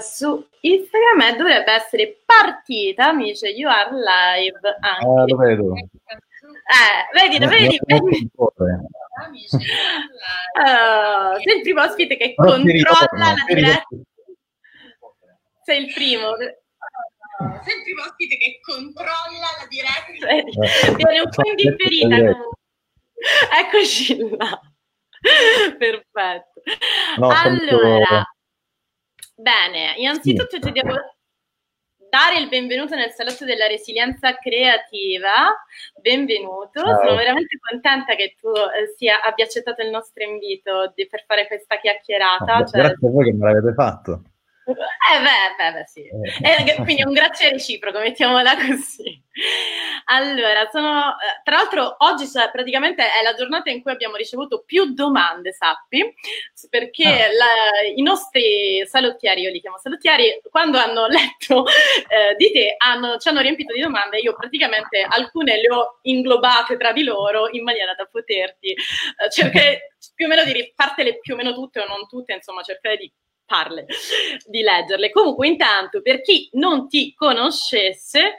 su Instagram e dovrebbe essere partita, amici, You Are Live anche. Lo vedo. Vedi. Amici, sei il primo ospite che controlla la diretta. Sei il primo ospite che controlla la diretta. Viene un po' indifferita. Eccoci là. Perfetto. No, allora, bene, innanzitutto ti devo dare il benvenuto nel salotto della resilienza creativa. Benvenuto, sono veramente contenta che tu abbia accettato il nostro invito per fare questa chiacchierata. Grazie a voi che me l'avete fatto. Sì. Quindi è un grazie reciproco, mettiamola così. Allora, tra l'altro oggi praticamente è la giornata in cui abbiamo ricevuto più domande, sappi, perché i nostri salottieri, io li chiamo salottieri, quando hanno letto di te ci hanno riempito di domande. Io praticamente alcune le ho inglobate tra di loro in maniera da poterti cercare più o meno di fartele più o meno tutte o non tutte, insomma cercare di leggerle. Comunque intanto, per chi non ti conoscesse,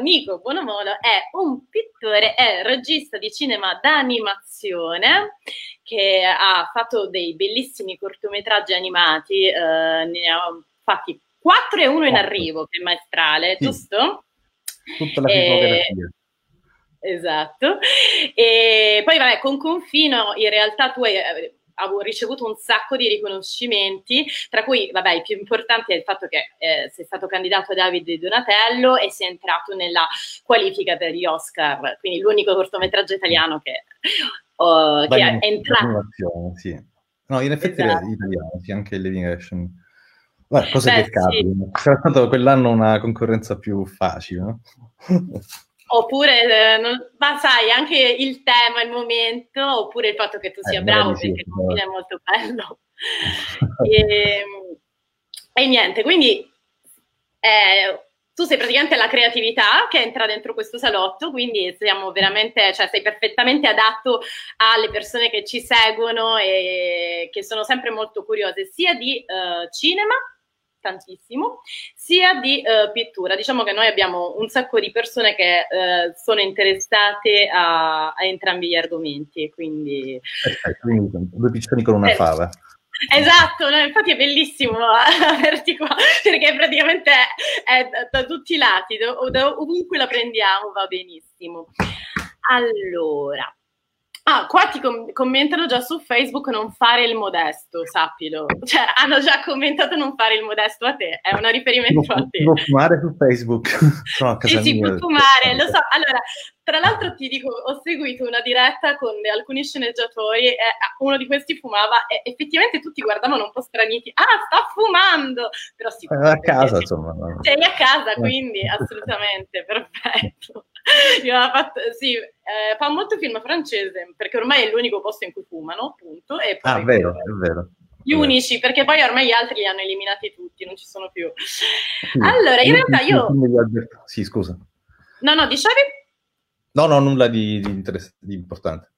Nico Bonomolo è un pittore e regista di cinema d'animazione che ha fatto dei bellissimi cortometraggi animati, ne ha fatti 4 e 1 in arrivo per Maestrale, giusto? Tutta la filmografia. Esatto. E poi vabbè, con Confino in realtà tu avevo ricevuto un sacco di riconoscimenti, tra cui, vabbè, i più importanti è il fatto che sei stato candidato a David di Donatello e sei entrato nella qualifica per gli Oscar, quindi l'unico cortometraggio italiano che è entrato. Sì. No, in effetti esatto. È italiano, sì, anche il Living Action. Guarda, cosa che capita. Sarà stata quell'anno una concorrenza più facile, no? Oppure, ma sai, anche il tema, il momento, oppure il fatto che tu sia bravo, sì, perché il confine è molto bello. E niente, quindi tu sei praticamente la creatività che entra dentro questo salotto, quindi siamo veramente, cioè sei perfettamente adatto alle persone che ci seguono e che sono sempre molto curiose sia di cinema, tantissimo, sia di pittura. Diciamo che noi abbiamo un sacco di persone che sono interessate a entrambi gli argomenti, quindi due piccioni con una fava. Esatto, no, infatti è bellissimo averti qua, perché praticamente è da tutti i lati, ovunque la prendiamo va benissimo. Allora, qua ti commentano già su Facebook non fare il modesto, sappilo. Cioè, hanno già commentato non fare il modesto a te, è un riferimento a te. Non fumare su Facebook. No, a casa sì, può fumare, lo so. Allora, tra l'altro ti dico, ho seguito una diretta con alcuni sceneggiatori, uno di questi fumava e effettivamente tutti guardavano un po' straniti. Ah, sta fumando! Però sì, a casa, insomma. Sei a casa, quindi assolutamente, perfetto. Fa molto film francese perché ormai è l'unico posto in cui fumano, appunto. E poi vero, è vero. Gli unici, perché poi ormai gli altri li hanno eliminati tutti, non ci sono più. Sì, allora, in realtà sì, scusa. No, dicevi? No, nulla di importante.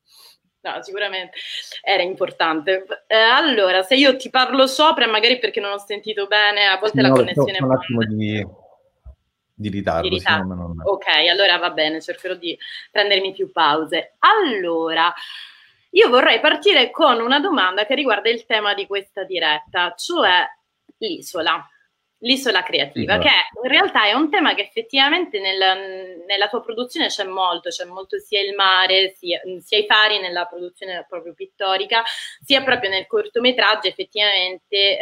No, sicuramente era importante. Allora, se io ti parlo sopra, magari perché non ho sentito bene, a volte la connessione è un attimo di ritardo. Ok, allora va bene, cercherò di prendermi più pause. Allora, io vorrei partire con una domanda che riguarda il tema di questa diretta, cioè l'isola creativa, che in realtà è un tema che effettivamente nella tua produzione c'è molto sia il mare, sia i fari nella produzione proprio pittorica, sia proprio nel cortometraggio, effettivamente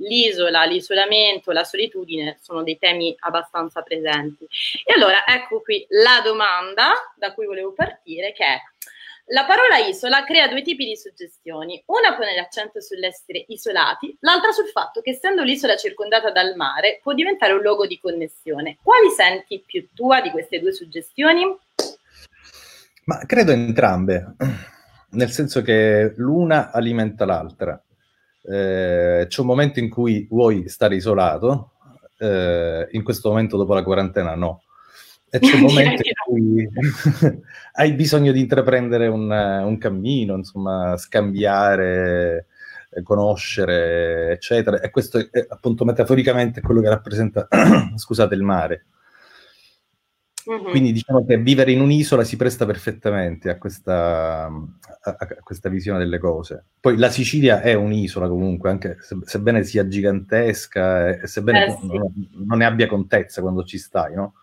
l'isola, l'isolamento, la solitudine sono dei temi abbastanza presenti. E allora ecco qui la domanda da cui volevo partire, che è: la parola isola crea due tipi di suggestioni, una pone l'accento sull'essere isolati, l'altra sul fatto che essendo l'isola circondata dal mare può diventare un luogo di connessione. Quali senti più tua di queste due suggestioni? Ma credo entrambe, nel senso che l'una alimenta l'altra. C'è un momento in cui vuoi stare isolato, in questo momento dopo la quarantena no. E c'è un momento in cui hai bisogno di intraprendere un cammino, insomma, scambiare conoscere, eccetera. E questo è appunto metaforicamente quello che rappresenta, scusate, il mare. Quindi diciamo che vivere in un'isola si presta perfettamente a questa visione delle cose. Poi la Sicilia è un'isola comunque, anche sebbene sia gigantesca e sebbene non ne abbia contezza quando ci stai, no?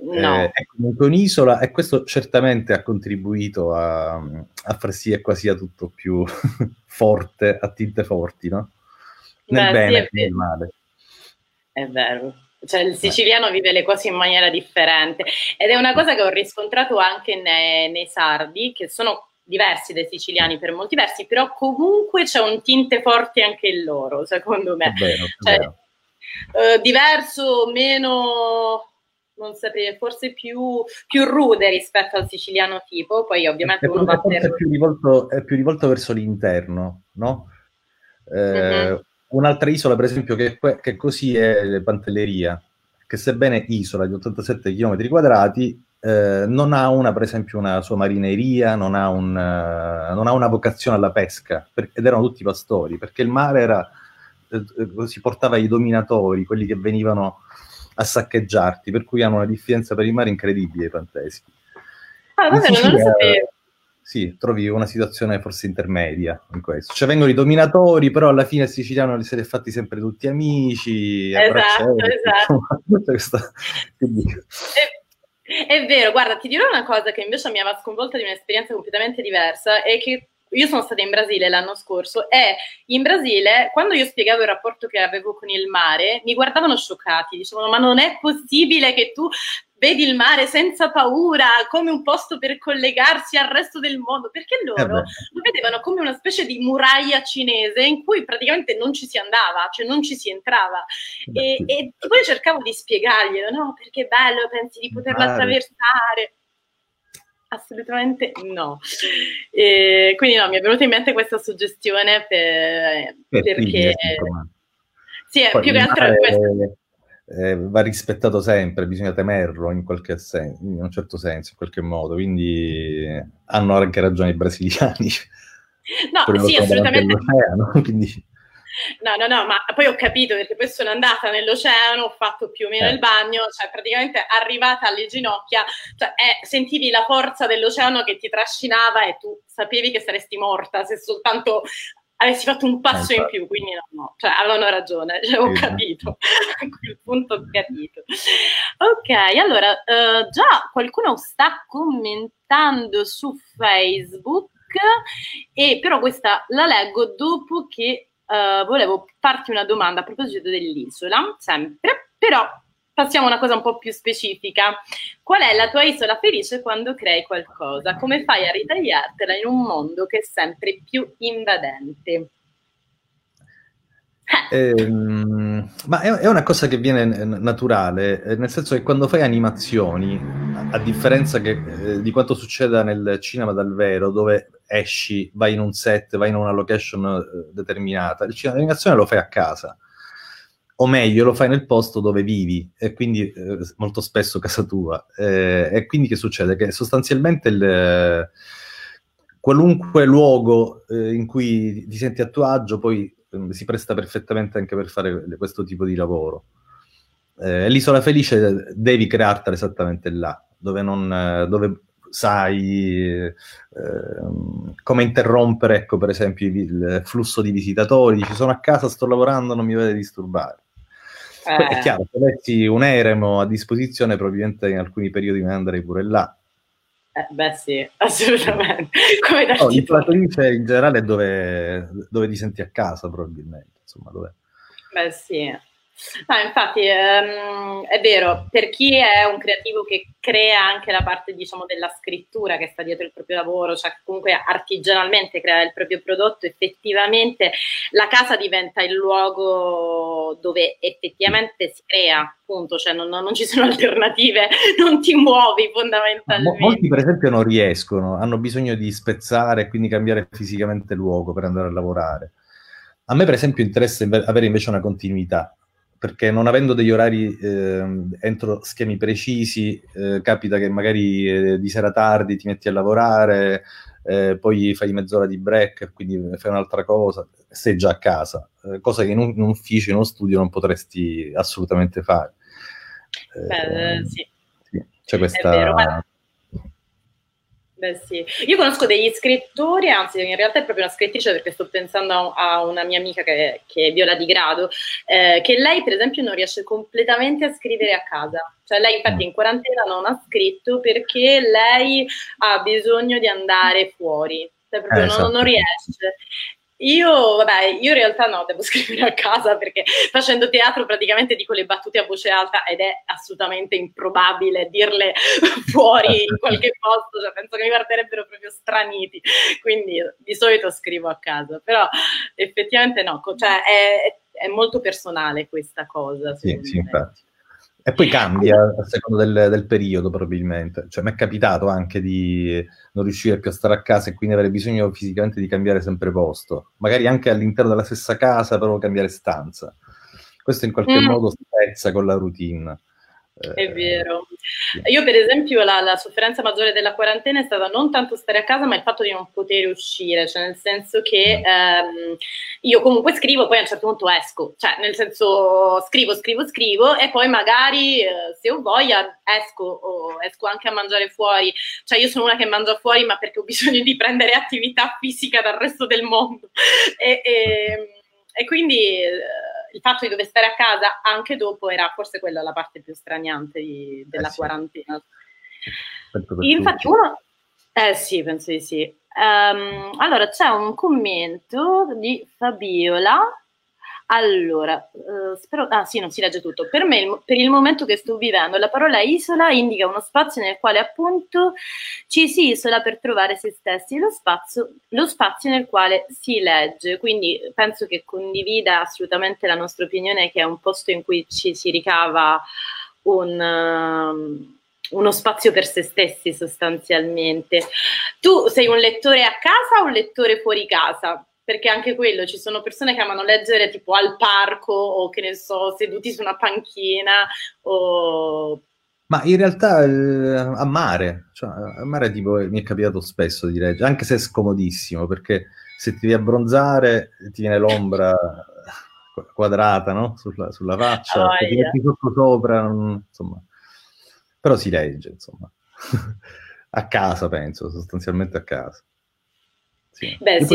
No. È comunque un'isola e questo certamente ha contribuito a far sì che qua sia tutto più forte, a tinte forti, no? Nel bene e nel male. È vero. Cioè il siciliano vive le cose in maniera differente ed è una cosa che ho riscontrato anche nei sardi, che sono diversi dai siciliani per molti versi, però comunque c'è un tinte forte anche in loro, secondo me. È vero. Diverso, meno, non saprei, forse più rude rispetto al siciliano tipo, poi ovviamente uno va per... È più rivolto verso l'interno, no? Un'altra isola, per esempio, che così è Pantelleria, che sebbene isola di 87 km quadrati, non ha una, per esempio, una sua marineria, non ha una vocazione alla pesca, ed erano tutti pastori, perché il mare si portava i dominatori, quelli che venivano a saccheggiarti, per cui hanno una diffidenza per il mare incredibile i pantesi. Ah, vabbè, non lo sapevo. Sì, trovi una situazione forse intermedia in questo. Cioè vengono i dominatori, però alla fine il siciliano li siete fatti sempre tutti amici. Esatto. È vero, guarda, ti dirò una cosa che invece mi aveva sconvolta di un'esperienza completamente diversa, è che io sono stata in Brasile l'anno scorso e in Brasile, quando io spiegavo il rapporto che avevo con il mare, mi guardavano scioccati, dicevano, ma non è possibile che tu... vedi il mare senza paura, come un posto per collegarsi al resto del mondo, perché loro lo vedevano come una specie di muraglia cinese in cui praticamente non ci si andava, cioè non ci si entrava. E poi cercavo di spiegarglielo, no, perché è bello, pensi di poterlo attraversare. Assolutamente no. Quindi no, mi è venuta in mente questa suggestione perché... Sì, poi più che altro è questo. Va rispettato sempre, bisogna temerlo in un certo senso, in qualche modo, quindi hanno anche ragione i brasiliani. No, sì, assolutamente. Quindi... No, ma poi ho capito, perché poi sono andata nell'oceano, ho fatto più o meno il bagno, cioè praticamente arrivata alle ginocchia, cioè, sentivi la forza dell'oceano che ti trascinava e tu sapevi che saresti morta se soltanto... avessi fatto un passo in più, quindi no. Cioè, avevano ragione, ho capito, a quel punto ho capito. Ok, allora, già qualcuno sta commentando su Facebook, e però questa la leggo dopo che volevo farti una domanda a proposito dell'isola, sempre, però passiamo a una cosa un po' più specifica. Qual è la tua isola felice quando crei qualcosa? Come fai a ritagliartela in un mondo che è sempre più invadente? Ma è una cosa che viene naturale, nel senso che quando fai animazioni, a differenza di quanto succeda nel cinema dal vero, dove esci, vai in un set, vai in una location determinata, il cinema d'animazione lo fai a casa. O meglio, lo fai nel posto dove vivi, e quindi molto spesso casa tua. E quindi che succede? Che sostanzialmente qualunque luogo in cui ti senti a tuo agio poi si presta perfettamente anche per fare questo tipo di lavoro. L'isola felice devi creartela esattamente là, dove sai come interrompere, ecco, per esempio, il flusso di visitatori. Ci sono a casa, sto lavorando, non mi vede disturbare. Poi è chiaro, se avessi un eremo a disposizione, probabilmente in alcuni periodi me ne andrei pure là. Beh sì, assolutamente. Come l'isola felice in generale è dove ti senti a casa, probabilmente. Insomma, dov'è? Beh sì. No, infatti è vero, per chi è un creativo che crea anche la parte, diciamo, della scrittura che sta dietro il proprio lavoro, cioè comunque artigianalmente crea il proprio prodotto, effettivamente la casa diventa il luogo dove effettivamente si crea, appunto, cioè non ci sono alternative, non ti muovi fondamentalmente. Molti per esempio non riescono, hanno bisogno di spezzare e quindi cambiare fisicamente luogo per andare a lavorare. A me per esempio interessa avere invece una continuità, perché non avendo degli orari entro schemi precisi, capita che magari di sera tardi ti metti a lavorare, poi fai mezz'ora di break, quindi fai un'altra cosa. già a casa, cosa che in un ufficio, in uno studio non potresti assolutamente fare. Sì. C'è questa... È vero, ma... Beh, sì. Io conosco degli scrittori, anzi in realtà è proprio una scrittrice, perché sto pensando a una mia amica che è Viola di Grado, che lei per esempio non riesce completamente a scrivere a casa, cioè lei infatti in quarantena non ha scritto perché lei ha bisogno di andare fuori, cioè proprio non riesce. Io in realtà no, devo scrivere a casa perché facendo teatro praticamente dico le battute a voce alta ed è assolutamente improbabile dirle fuori in qualche posto, cioè penso che mi guarderebbero proprio straniti, quindi di solito scrivo a casa, però effettivamente no, cioè è molto personale questa cosa. Sì, infatti. E poi cambia a seconda del periodo probabilmente, cioè mi è capitato anche di non riuscire più a stare a casa e quindi avere bisogno fisicamente di cambiare sempre posto, magari anche all'interno della stessa casa, però cambiare stanza, questo in qualche modo spezza con la routine. È vero. Io per esempio la sofferenza maggiore della quarantena è stata non tanto stare a casa, ma il fatto di non poter uscire, cioè nel senso che io comunque scrivo, poi a un certo punto esco, cioè nel senso scrivo e poi magari se ho voglia esco anche a mangiare fuori, cioè io sono una che mangia fuori ma perché ho bisogno di prendere attività fisica dal resto del mondo e quindi... Il fatto di dover stare a casa anche dopo era forse quella la parte più straniante della quarantena. Infatti uno... sì, penso di sì. Allora, c'è un commento di Fabiola. Allora, spero... Ah sì, non si legge tutto. Per me, per il momento che sto vivendo, la parola isola indica uno spazio nel quale appunto ci si isola per trovare se stessi, lo spazio nel quale si legge. Quindi penso che condivida assolutamente la nostra opinione che è un posto in cui ci si ricava uno spazio per se stessi sostanzialmente. Tu sei un lettore a casa o un lettore fuori casa? Perché anche quello, ci sono persone che amano leggere tipo al parco o che ne so, seduti su una panchina o... Ma in realtà a mare tipo mi è capitato spesso di leggere, anche se è scomodissimo, perché se ti devi abbronzare ti viene l'ombra quadrata, no? Sulla faccia, ti metti sotto sopra, insomma. Però si legge, insomma. A casa, penso, sostanzialmente a casa. Sì. Beh,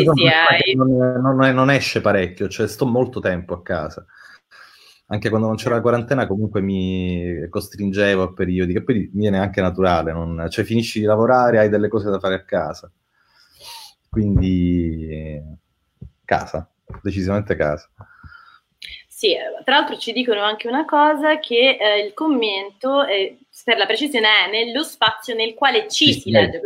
non esce parecchio, cioè sto molto tempo a casa, anche quando non c'era la quarantena comunque mi costringevo a periodi, che poi viene anche naturale, cioè finisci di lavorare, hai delle cose da fare a casa, quindi casa, decisamente casa. Sì, tra l'altro ci dicono anche una cosa, che il commento, per la precisione, è nello spazio nel quale ci si legge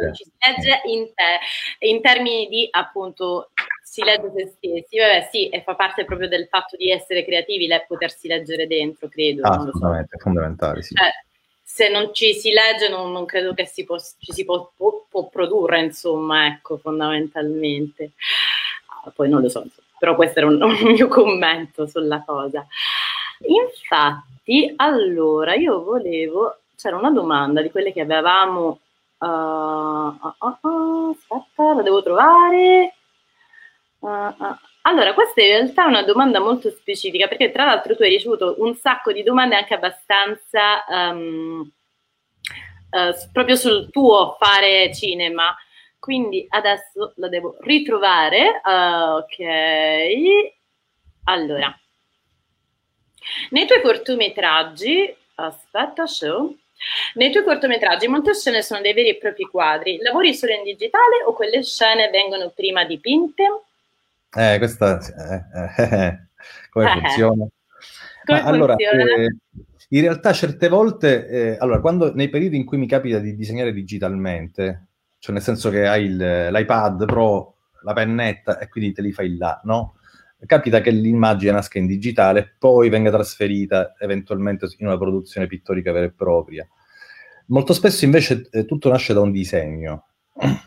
in termini di, appunto, si legge se stessi. Vabbè, sì, e fa parte proprio del fatto di essere creativi, potersi leggere dentro, credo. Assolutamente, è fondamentale, sì. Se non ci si legge non credo che ci si può produrre, insomma, ecco, fondamentalmente. Poi non lo so, insomma. Però questo era un mio commento sulla cosa. Infatti, allora, c'era una domanda di quelle che avevamo... aspetta, la devo trovare... Allora, questa in realtà è una domanda molto specifica, perché tra l'altro tu hai ricevuto un sacco di domande anche abbastanza... proprio sul tuo fare cinema. Quindi adesso la devo ritrovare, ok, allora, nei tuoi cortometraggi, nei tuoi cortometraggi molte scene sono dei veri e propri quadri, lavori solo in digitale o quelle scene vengono prima dipinte? Questa, come funziona? Come funziona? Allora, in realtà certe volte, allora, quando nei periodi in cui mi capita di disegnare digitalmente, cioè nel senso che hai l'iPad Pro, la pennetta e quindi te li fai là, no? Capita che l'immagine nasca in digitale, poi venga trasferita eventualmente in una produzione pittorica vera e propria. Molto spesso invece tutto nasce da un disegno.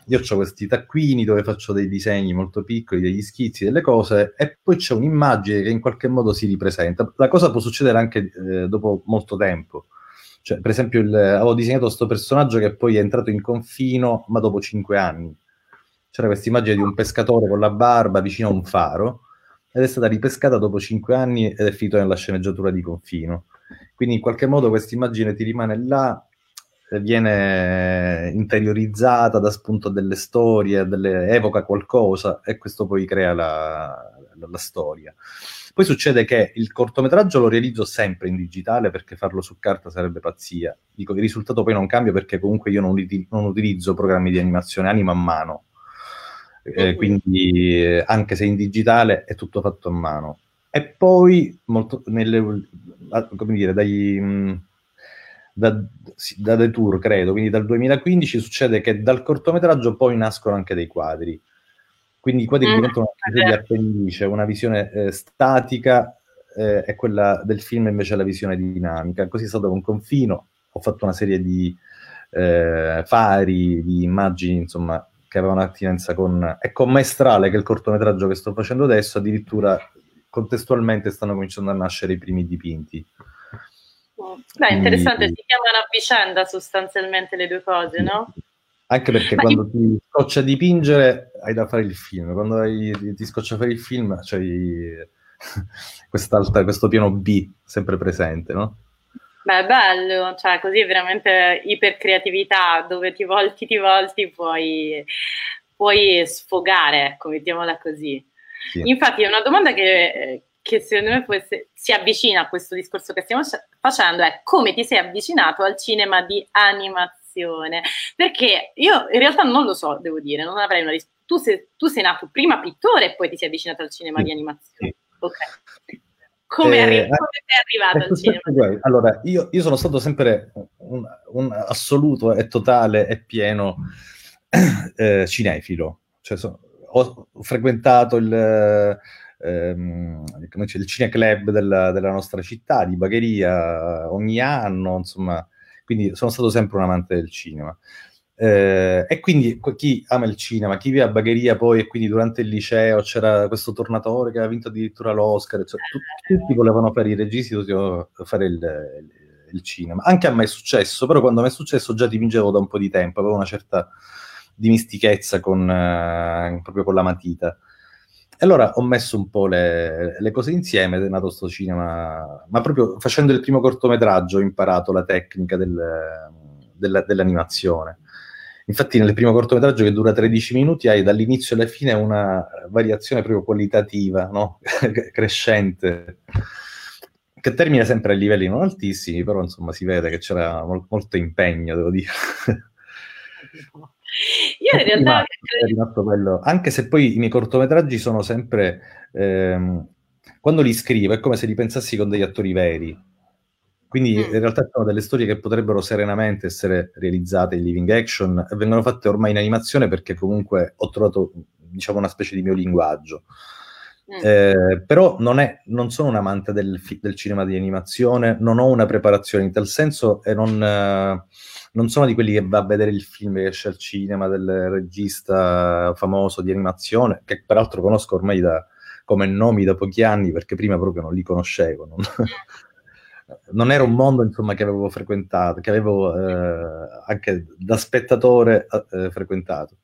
Io ho questi taccuini dove faccio dei disegni molto piccoli, degli schizzi, delle cose, e poi c'è un'immagine che in qualche modo si ripresenta. La cosa può succedere anche dopo molto tempo. Cioè, per esempio, avevo disegnato questo personaggio che poi è entrato in Confino, ma dopo 5 anni. C'era questa immagine di un pescatore con la barba vicino a un faro, ed è stata ripescata dopo 5 anni ed è finita nella sceneggiatura di Confino. Quindi in qualche modo questa immagine ti rimane là, viene interiorizzata, dà spunto a delle storie, evoca qualcosa, e questo poi crea la storia. Poi succede che il cortometraggio lo realizzo sempre in digitale, perché farlo su carta sarebbe pazzia. Dico, il risultato poi non cambia, perché comunque io non utilizzo programmi di animazione, animo a mano. Quindi anche se in digitale è tutto fatto a mano. E poi molto come dire, da The Tour, credo, quindi dal 2015 succede che dal cortometraggio poi nascono anche dei quadri, quindi i quadri diventano una appendice, una visione statica e quella del film invece è la visione dinamica. Così è stato con Confino, ho fatto una serie di fari, di immagini, insomma, che avevano attinenza con Maestrale, che è il cortometraggio che sto facendo adesso. Addirittura contestualmente stanno cominciando a nascere i primi dipinti. Beh, interessante, si chiamano a vicenda sostanzialmente le due cose, no? Anche perché quando ti scoccia a dipingere hai da fare il film, quando ti scoccia a fare il film c'hai questo piano B sempre presente, no? Beh, è bello, cioè così veramente ipercreatività, dove ti volti puoi sfogare, ecco, mettiamola così. Sì. Infatti è una domanda che secondo me si avvicina a questo discorso che stiamo facendo, è come ti sei avvicinato al cinema di animazione, perché io in realtà non lo so, devo dire, non avrei una risposta. Tu sei nato prima pittore e poi ti sei avvicinato al cinema di animazione, ok. Come sei arrivato al cinema? Allora, io sono stato sempre un assoluto e totale e pieno cinefilo, cioè ho frequentato il cineclub della nostra città, di Bagheria, ogni anno, insomma, quindi sono stato sempre un amante del cinema. E quindi chi ama il cinema, chi vive a Bagheria poi, e quindi durante il liceo c'era questo Tornatore che aveva vinto addirittura l'Oscar, cioè, tutti volevano fare i registi, tutti volevano fare il cinema. Anche a me è successo, però quando a me è successo già dipingevo da un po' di tempo, avevo una certa dimistichezza proprio con la matita. E allora ho messo un po' le cose insieme ed è nato sto cinema, ma proprio facendo il primo cortometraggio ho imparato la tecnica dell'animazione. Infatti nel primo cortometraggio, che dura 13 minuti, hai dall'inizio alla fine una variazione proprio qualitativa, no? crescente, che termina sempre a livelli non altissimi, però insomma si vede che c'era molto impegno, devo dire. Io in realtà è rimasto quello, anche se poi i miei cortometraggi sono sempre quando li scrivo è come se li pensassi con degli attori veri, quindi in realtà sono delle storie che potrebbero serenamente essere realizzate in living action e vengono fatte ormai in animazione, perché comunque ho trovato, diciamo, una specie di mio linguaggio. Però non sono un amante del cinema di animazione, non ho una preparazione in tal senso, e non sono di quelli che va a vedere il film che esce al cinema del regista famoso di animazione, che peraltro conosco ormai come nomi da pochi anni, perché prima proprio non li conoscevo. Non era un mondo, insomma, che avevo frequentato, che avevo anche da spettatore frequentato.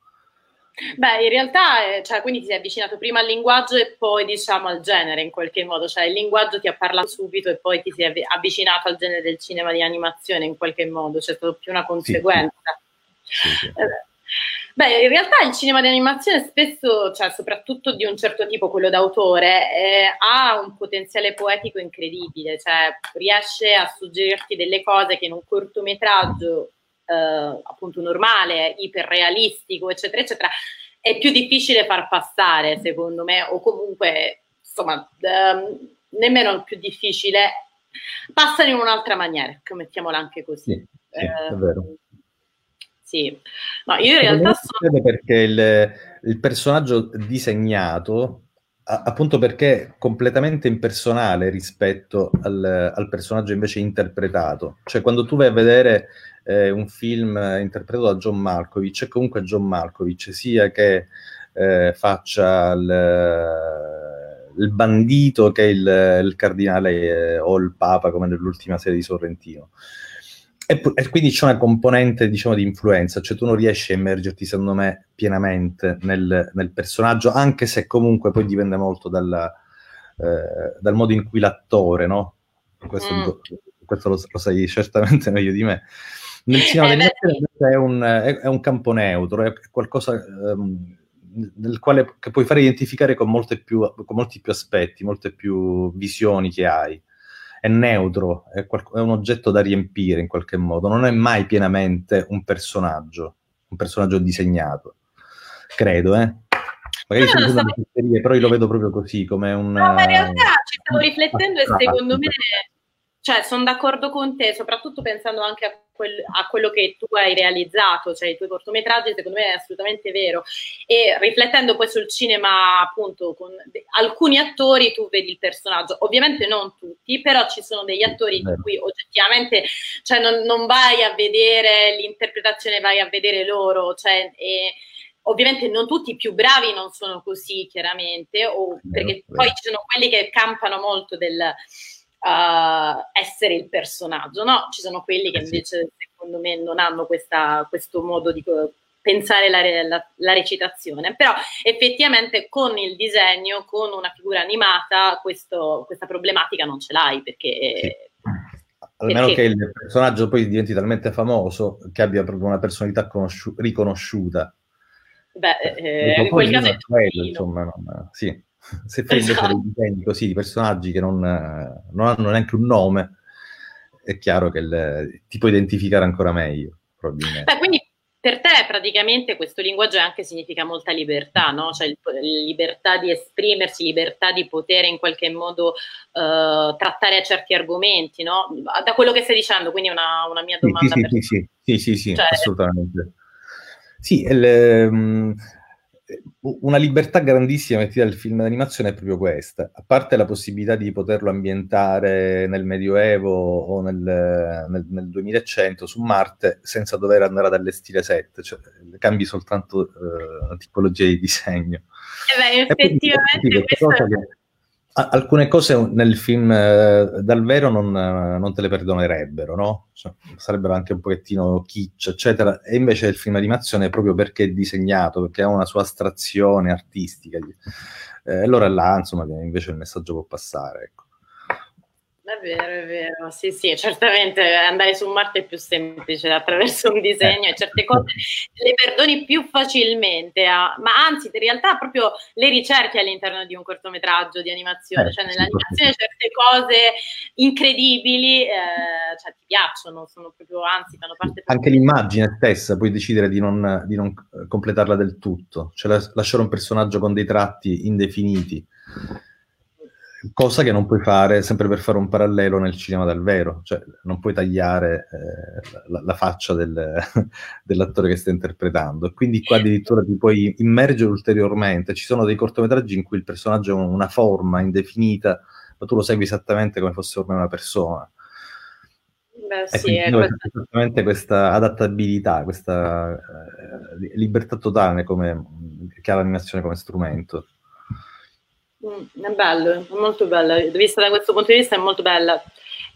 Beh, in realtà, cioè, quindi ti sei avvicinato prima al linguaggio e poi, diciamo, al genere, in qualche modo, cioè il linguaggio ti ha parlato subito e poi ti sei avvicinato al genere del cinema di animazione, in qualche modo, cioè è stata più una conseguenza. Sì. Beh, in realtà il cinema di animazione spesso, cioè soprattutto di un certo tipo, quello d'autore, ha un potenziale poetico incredibile, cioè riesce a suggerirti delle cose che in un cortometraggio appunto normale, iperrealistico, eccetera, eccetera, è più difficile far passare, secondo me, o comunque, insomma, nemmeno più difficile, passano in un'altra maniera, mettiamola anche così. Sì, è vero. Sì, no, io in realtà sono... Perché il personaggio disegnato, appunto perché è completamente impersonale rispetto al personaggio invece interpretato. Cioè quando tu vai a vedere un film interpretato da John Malkovich, è comunque John Malkovich, sia che faccia il bandito che il cardinale o il papa, come nell'ultima serie di Sorrentino. E quindi c'è una componente, diciamo, di influenza, cioè tu non riesci a immergerti, secondo me, pienamente nel personaggio, anche se comunque poi dipende molto dal modo in cui l'attore, no? Questo lo sai certamente meglio di me. Nel cinema è un campo neutro, è qualcosa nel quale che puoi fare identificare con molti più aspetti, molte più visioni che hai. È neutro, è un oggetto da riempire in qualche modo, non è mai pienamente un personaggio disegnato, credo, magari sono delle batterie, però io lo vedo proprio così, come un... No, ma in realtà ci stavo riflettendo e secondo me, cioè, sono d'accordo con te, soprattutto pensando anche a quello che tu hai realizzato, cioè i tuoi cortometraggi, secondo me è assolutamente vero. E riflettendo poi sul cinema, appunto, con alcuni attori tu vedi il personaggio, ovviamente non tutti, però ci sono degli attori di cui oggettivamente, cioè, non vai a vedere l'interpretazione, vai a vedere loro, cioè... Ovviamente non tutti i più bravi non sono così, chiaramente, perché poi ci sono quelli che campano molto del essere il personaggio, no? Ci sono quelli che invece, secondo me, non hanno questo modo di pensare la recitazione. Però effettivamente con il disegno, con una figura animata, questa problematica non ce l'hai, perché... Sì. Almeno che il personaggio poi diventi talmente famoso che abbia proprio una personalità riconosciuta. In quel caso è quello, insomma, no? Sì. Se fai invece dei disegni così di personaggi che non hanno neanche un nome, è chiaro che ti puoi identificare ancora meglio, probabilmente. Quindi per te praticamente questo linguaggio anche significa molta libertà, no? Cioè libertà di esprimersi, libertà di poter in qualche modo trattare certi argomenti, no? Da quello che stai dicendo, quindi una mia domanda. Sì, cioè, assolutamente. Sì, una libertà grandissima che ti dà il film d'animazione è proprio questa, a parte la possibilità di poterlo ambientare nel Medioevo o nel 2100 su Marte senza dover andare ad allestire set, cioè cambi soltanto la tipologia di disegno. Effettivamente alcune cose nel film dal vero non te le perdonerebbero, no? Cioè, sarebbero anche un pochettino kitsch, eccetera, e invece il film animazione, proprio perché è disegnato, perché ha una sua astrazione artistica, allora là, insomma, invece il messaggio può passare, ecco. È vero, sì, certamente andare su Marte è più semplice attraverso un disegno e certe cose le perdoni più facilmente, ma anzi, in realtà proprio le ricerche all'interno di un cortometraggio di animazione, cioè nell'animazione certe cose incredibili cioè, ti piacciono, sono proprio, anzi, fanno parte... Anche l'immagine stessa, puoi decidere di non completarla del tutto, cioè lasciare un personaggio con dei tratti indefiniti, cosa che non puoi fare, sempre per fare un parallelo, nel cinema dal vero, cioè non puoi tagliare la faccia dell'attore che sta interpretando, quindi qua addirittura ti puoi immergere ulteriormente. Ci sono dei cortometraggi in cui il personaggio ha una forma indefinita, ma tu lo segui esattamente come fosse ormai una persona. Sì, è esattamente questa adattabilità, questa libertà totale che ha l'animazione come strumento. È bello, è molto bello, vista da questo punto di vista è molto bella.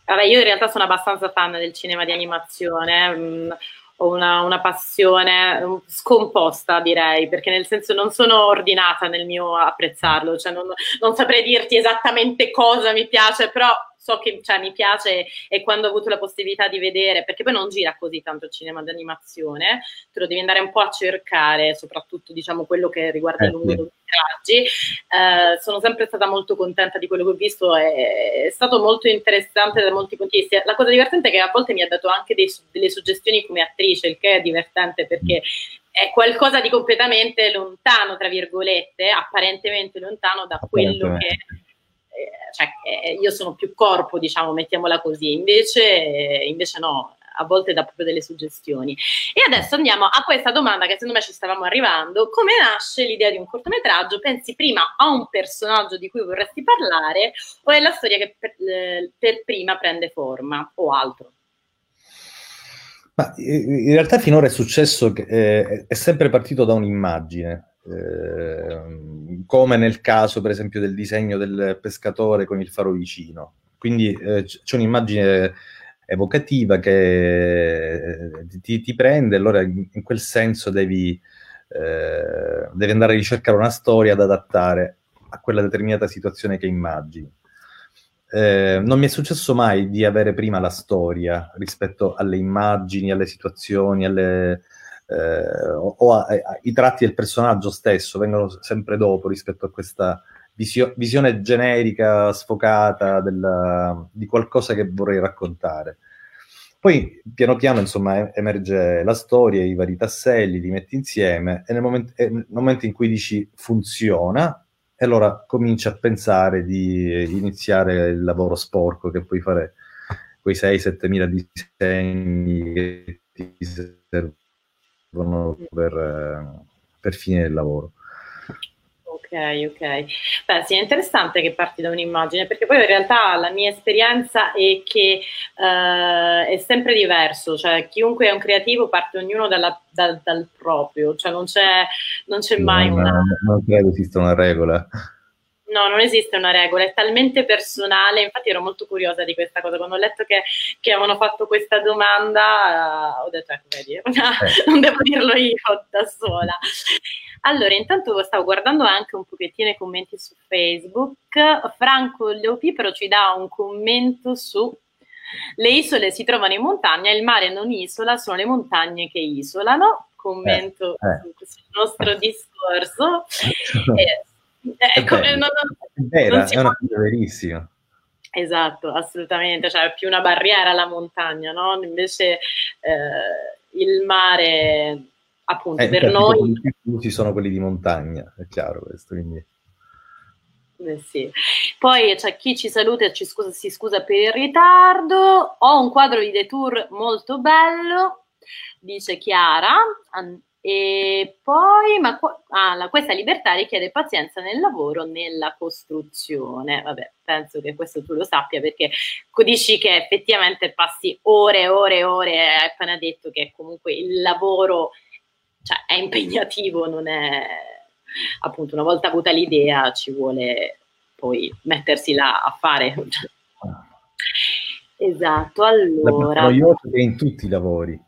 Vabbè, io in realtà sono abbastanza fan del cinema di animazione, ho una passione scomposta, direi, perché nel senso non sono ordinata nel mio apprezzarlo, cioè non saprei dirti esattamente cosa mi piace, però so che, cioè, mi piace, e quando ho avuto la possibilità di vedere, perché poi non gira così tanto il cinema d'animazione, te lo devi andare un po' a cercare, soprattutto, diciamo, quello che riguarda i lungometraggi. Sono sempre stata molto contenta di quello che ho visto, è stato molto interessante da molti punti di vista. La cosa divertente è che a volte mi ha dato anche delle suggestioni come attrice, il che è divertente perché è qualcosa di completamente lontano, tra virgolette, apparentemente lontano da quello che... Cioè, io sono più corpo, diciamo, mettiamola così, invece no, a volte dà proprio delle suggestioni. E adesso andiamo a questa domanda che secondo me ci stavamo arrivando: come nasce l'idea di un cortometraggio? Pensi prima a un personaggio di cui vorresti parlare, o è la storia che per prima prende forma, o altro? Ma in realtà finora è successo che è sempre partito da un'immagine. Come nel caso, per esempio, del disegno del pescatore con il faro vicino, quindi c'è un'immagine evocativa che ti prende, allora in quel senso devi andare a ricercare una storia da adattare a quella determinata situazione che immagini. Non mi è successo mai di avere prima la storia rispetto alle immagini, alle situazioni, alle, o ai tratti del personaggio stesso, vengono sempre dopo rispetto a questa visione generica, sfocata di qualcosa che vorrei raccontare. Poi piano piano, insomma, emerge la storia, i vari tasselli, li metti insieme e nel momento in cui dici funziona, e allora cominci a pensare di iniziare il lavoro sporco, che puoi fare quei 6-7 mila disegni che ti servono per finire il lavoro. Ok, ok. Beh, sì, è interessante che parti da un'immagine, perché poi in realtà la mia esperienza è che è sempre diverso, cioè chiunque è un creativo parte ognuno dal proprio, cioè non c'è mai una... Non credo esista una regola. No, non esiste una regola, è talmente personale, infatti ero molto curiosa di questa cosa, quando ho letto che avevano fatto questa domanda ho detto, ecco, vedi, non devo dirlo io da sola. Allora, intanto stavo guardando anche un pochettino i commenti su Facebook. Franco Leopi però ci dà un commento su: le isole si trovano in montagna, il mare non isola, sono le montagne che isolano. Commento sul nostro discorso. È una cosa verissima. Esatto, assolutamente, cioè è più una barriera la montagna, no? Invece il mare, appunto, per noi ci sono quelli di montagna, è chiaro questo, quindi sì. Poi c'è chi ci saluta e si scusa per il ritardo. Ho un quadro di detour molto bello, dice Chiara. E poi questa libertà richiede pazienza nel lavoro, nella costruzione. Vabbè, penso che questo tu lo sappia, perché dici che effettivamente passi ore e ore e ore. Hai appena detto che comunque il lavoro, cioè, è impegnativo, non è, appunto, una volta avuta l'idea ci vuole poi mettersi là a fare. Esatto. Allora, io è in tutti i lavori.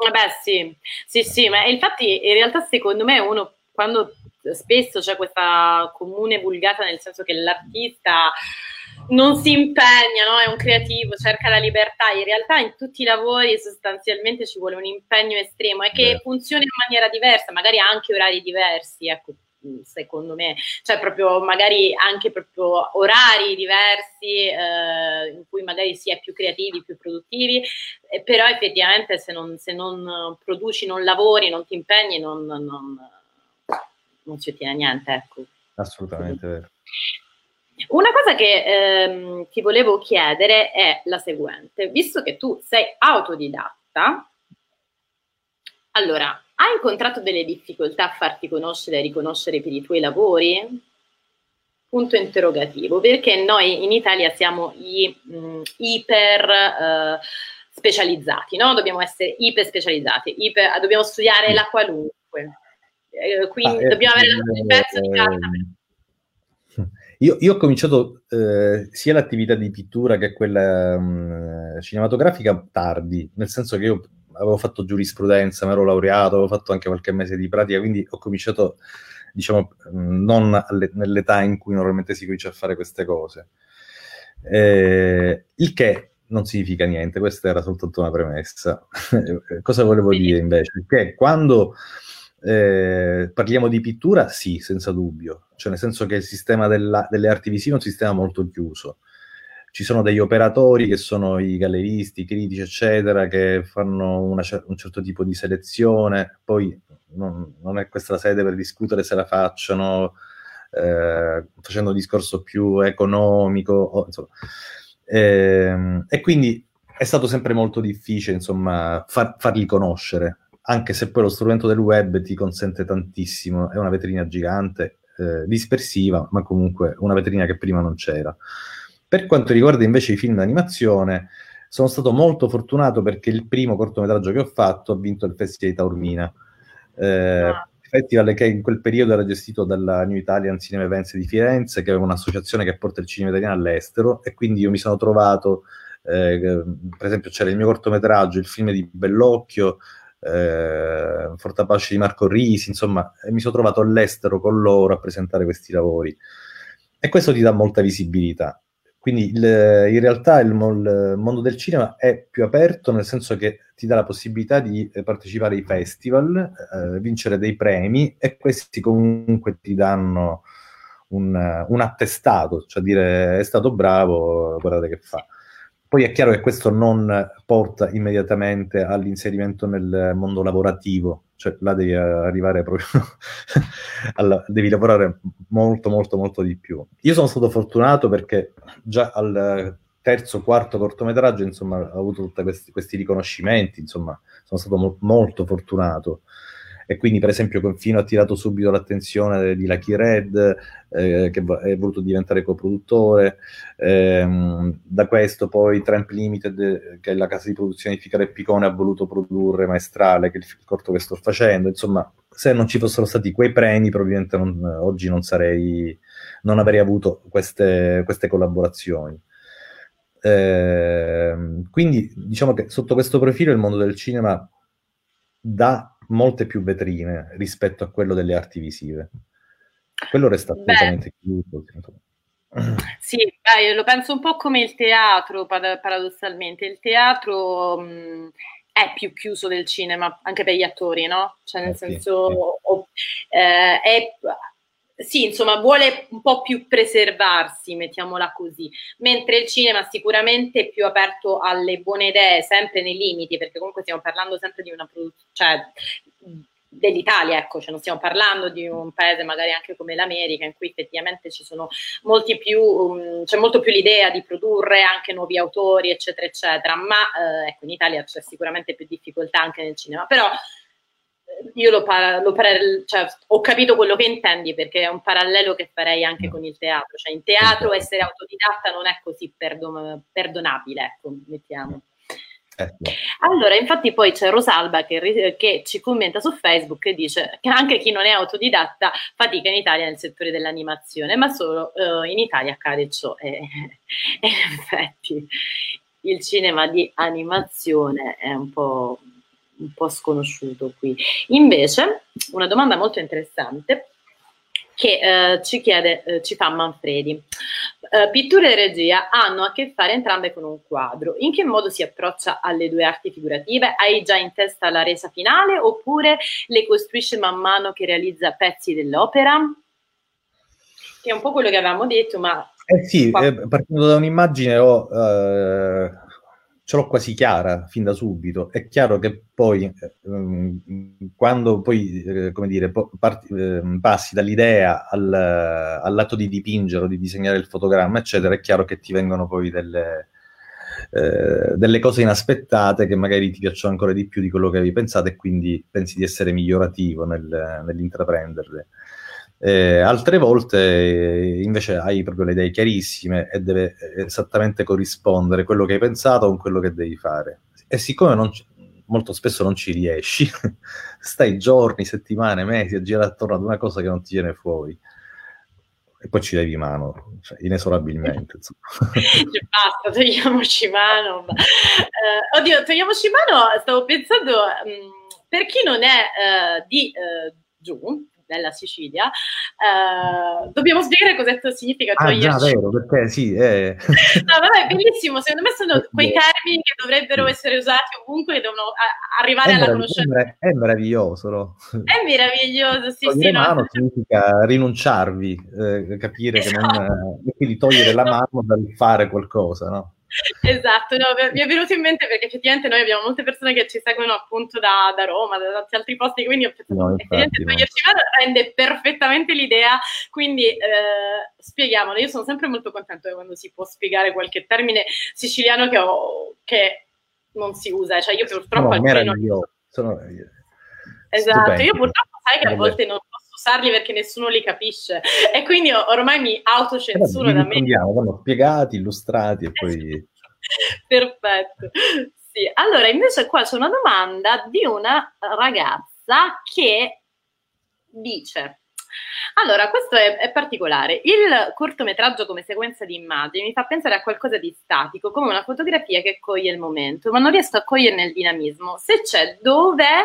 Vabbè, sì, sì, sì, ma infatti in realtà secondo me uno, quando spesso c'è questa comune vulgata, nel senso che l'artista non si impegna, no? È un creativo, cerca la libertà, in realtà in tutti i lavori sostanzialmente ci vuole un impegno estremo, e che funziona in maniera diversa, magari anche orari diversi, ecco, secondo me, cioè proprio magari anche proprio orari diversi in cui magari si è più creativi, più produttivi, però effettivamente se non produci, non lavori, non ti impegni, non si ottiene niente, ecco. Assolutamente vero. Una cosa che ti volevo chiedere è la seguente: visto che tu sei autodidatta, allora, hai incontrato delle difficoltà a farti conoscere e riconoscere per i tuoi lavori? Punto interrogativo, perché noi in Italia siamo iper specializzati, no? Dobbiamo essere iper specializzati, dobbiamo studiare la qualunque, quindi dobbiamo avere il pezzo di carta. Io ho cominciato sia l'attività di pittura che quella cinematografica tardi, nel senso che io avevo fatto giurisprudenza, mi ero laureato, avevo fatto anche qualche mese di pratica, quindi ho cominciato, diciamo, non nell'età in cui normalmente si comincia a fare queste cose. Il che non significa niente, questa era soltanto una premessa. Cosa volevo dire invece? Che quando parliamo di pittura, sì, senza dubbio, cioè nel senso che il sistema delle arti visive è un sistema molto chiuso. Ci sono degli operatori che sono i galleristi, i critici, eccetera, che fanno un certo tipo di selezione, poi non è questa la sede per discutere se la facciano, facendo un discorso più economico, insomma. E quindi è stato sempre molto difficile, insomma, farli conoscere, anche se poi lo strumento del web ti consente tantissimo, è una vetrina gigante, dispersiva, ma comunque una vetrina che prima non c'era. Per quanto riguarda invece i film d'animazione, sono stato molto fortunato perché il primo cortometraggio che ho fatto ha vinto il Festival di Taormina, festival che in quel periodo era gestito dalla New Italian Cinema Events di Firenze, che aveva un'associazione che porta il cinema italiano all'estero, e quindi io mi sono trovato, per esempio c'era il mio cortometraggio, il film di Bellocchio, Fortapasso di Marco Risi, insomma, mi sono trovato all'estero con loro a presentare questi lavori, e questo ti dà molta visibilità. Quindi in realtà il mondo del cinema è più aperto, nel senso che ti dà la possibilità di partecipare ai festival, vincere dei premi, e questi comunque ti danno un attestato, cioè dire è stato bravo, guardate che fa. Poi è chiaro che questo non porta immediatamente all'inserimento nel mondo lavorativo, cioè là devi arrivare proprio devi lavorare molto molto molto di più. Io sono stato fortunato perché già al terzo, quarto cortometraggio, insomma, ho avuto tutti questi riconoscimenti, insomma, sono stato molto fortunato. E quindi, per esempio, Confino ha attirato subito l'attenzione di Lucky Red, che è voluto diventare coproduttore. Da questo poi Tramp Limited, che è la casa di produzione di Ficarra e Picone, ha voluto produrre Maestrale, che è il corto che sto facendo. Insomma, se non ci fossero stati quei premi, probabilmente oggi non avrei avuto queste collaborazioni. Quindi, diciamo che sotto questo profilo il mondo del cinema dà molte più vetrine rispetto a quello delle arti visive. Quello resta assolutamente chiuso. Sì, lo penso un po' come il teatro, paradossalmente. Il teatro è più chiuso del cinema, anche per gli attori, no? Cioè, nel senso, sì, insomma, vuole un po' più preservarsi, mettiamola così, mentre il cinema sicuramente è più aperto alle buone idee, sempre nei limiti, perché comunque stiamo parlando sempre di una produzione, cioè, dell'Italia, ecco, cioè non stiamo parlando di un paese magari anche come l'America, in cui effettivamente ci sono molti più, c'è molto più l'idea di produrre anche nuovi autori, eccetera, eccetera, ma ecco, in Italia c'è sicuramente più difficoltà anche nel cinema, però io cioè, ho capito quello che intendi, perché è un parallelo che farei anche con il teatro, cioè in teatro essere autodidatta non è così perdonabile, ecco, mettiamo. Allora, infatti poi c'è Rosalba che ci commenta su Facebook e dice che anche chi non è autodidatta fatica in Italia nel settore dell'animazione, ma solo in Italia accade ciò, e in effetti il cinema di animazione è un po' sconosciuto qui. Invece, una domanda molto interessante che ci fa Manfredi. Pittura e regia hanno a che fare entrambe con un quadro. In che modo si approccia alle due arti figurative? Hai già in testa la resa finale oppure le costruisce man mano che realizza pezzi dell'opera? Che è un po' quello che avevamo detto, ma... sì, partendo da un'immagine ce l'ho quasi chiara fin da subito. È chiaro che poi quando poi come dire, passi dall'idea all'atto di dipingere o di disegnare il fotogramma, eccetera, è chiaro che ti vengono poi delle cose inaspettate che magari ti piacciono ancora di più di quello che avevi pensato, e quindi pensi di essere migliorativo nell'intraprenderle. Altre volte invece hai proprio le idee chiarissime e deve esattamente corrispondere quello che hai pensato con quello che devi fare, e siccome molto spesso non ci riesci stai giorni, settimane, mesi a girare attorno ad una cosa che non ti viene fuori, e poi ci levi mano, cioè, inesorabilmente. Basta, togliamoci mano. Oddio, togliamoci mano, stavo pensando, per chi non è di giù della Sicilia, dobbiamo spiegare cosa significa toglierci. Ah, vero, perché sì. No, vabbè, bellissimo, secondo me sono quei termini che dovrebbero essere usati ovunque, che devono arrivare alla conoscenza. È meraviglioso, no? È meraviglioso, sì, togliere mano significa rinunciarvi, capire, esatto, che non... quindi togliere la mano dal fare qualcosa, no? Esatto, no, mi è venuto in mente perché effettivamente noi abbiamo molte persone che ci seguono appunto da Roma, da tanti altri posti, quindi ho pensato effettivamente toglierci mano rende perfettamente l'idea, quindi spieghiamolo. Io sono sempre molto contenta quando si può spiegare qualche termine siciliano che non si usa, cioè io purtroppo almeno... Esatto, stupendo. Io purtroppo sai che a volte non posso usarli perché nessuno li capisce, e quindi ormai mi autocensuro da me. Vanno spiegati, illustrati e poi... Perfetto. Sì. Allora, invece qua c'è una domanda di una ragazza che dice Allora, questo è particolare. Il cortometraggio come sequenza di immagini mi fa pensare a qualcosa di statico, come una fotografia che coglie il momento, ma non riesco a coglierne il dinamismo. Se c'è, dov'è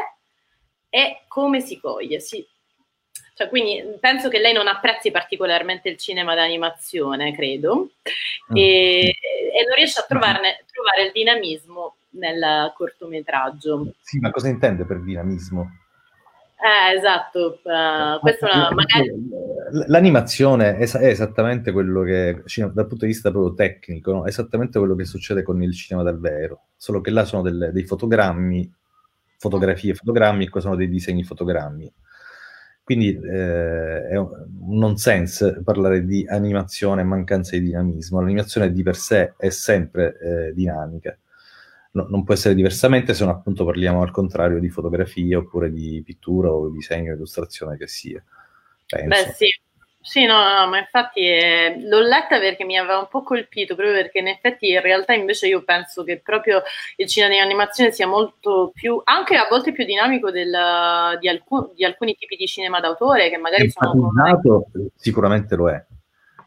e come si coglie. Sì. Cioè, quindi penso che lei non apprezzi particolarmente il cinema d'animazione, credo, e non riesce a trovare il dinamismo nel cortometraggio. Sì, ma cosa intende per dinamismo? Esatto, questa è una, magari... L'animazione è esattamente quello che, dal punto di vista proprio tecnico, no? È esattamente quello che succede con il cinema davvero, solo che là sono dei fotogrammi, e qua sono dei disegni fotogrammi. Quindi è un nonsense parlare di animazione e mancanza di dinamismo. L'animazione di per sé è sempre dinamica. No, non può essere diversamente se non appunto parliamo al contrario di fotografia oppure di pittura o disegno, illustrazione che sia. Penso. Beh sì, sì no, ma infatti l'ho letta perché mi aveva un po' colpito, proprio perché in effetti in realtà invece io penso che proprio il cinema di animazione sia molto più, anche a volte più dinamico di alcuni tipi di cinema d'autore che magari sono... Sicuramente lo è.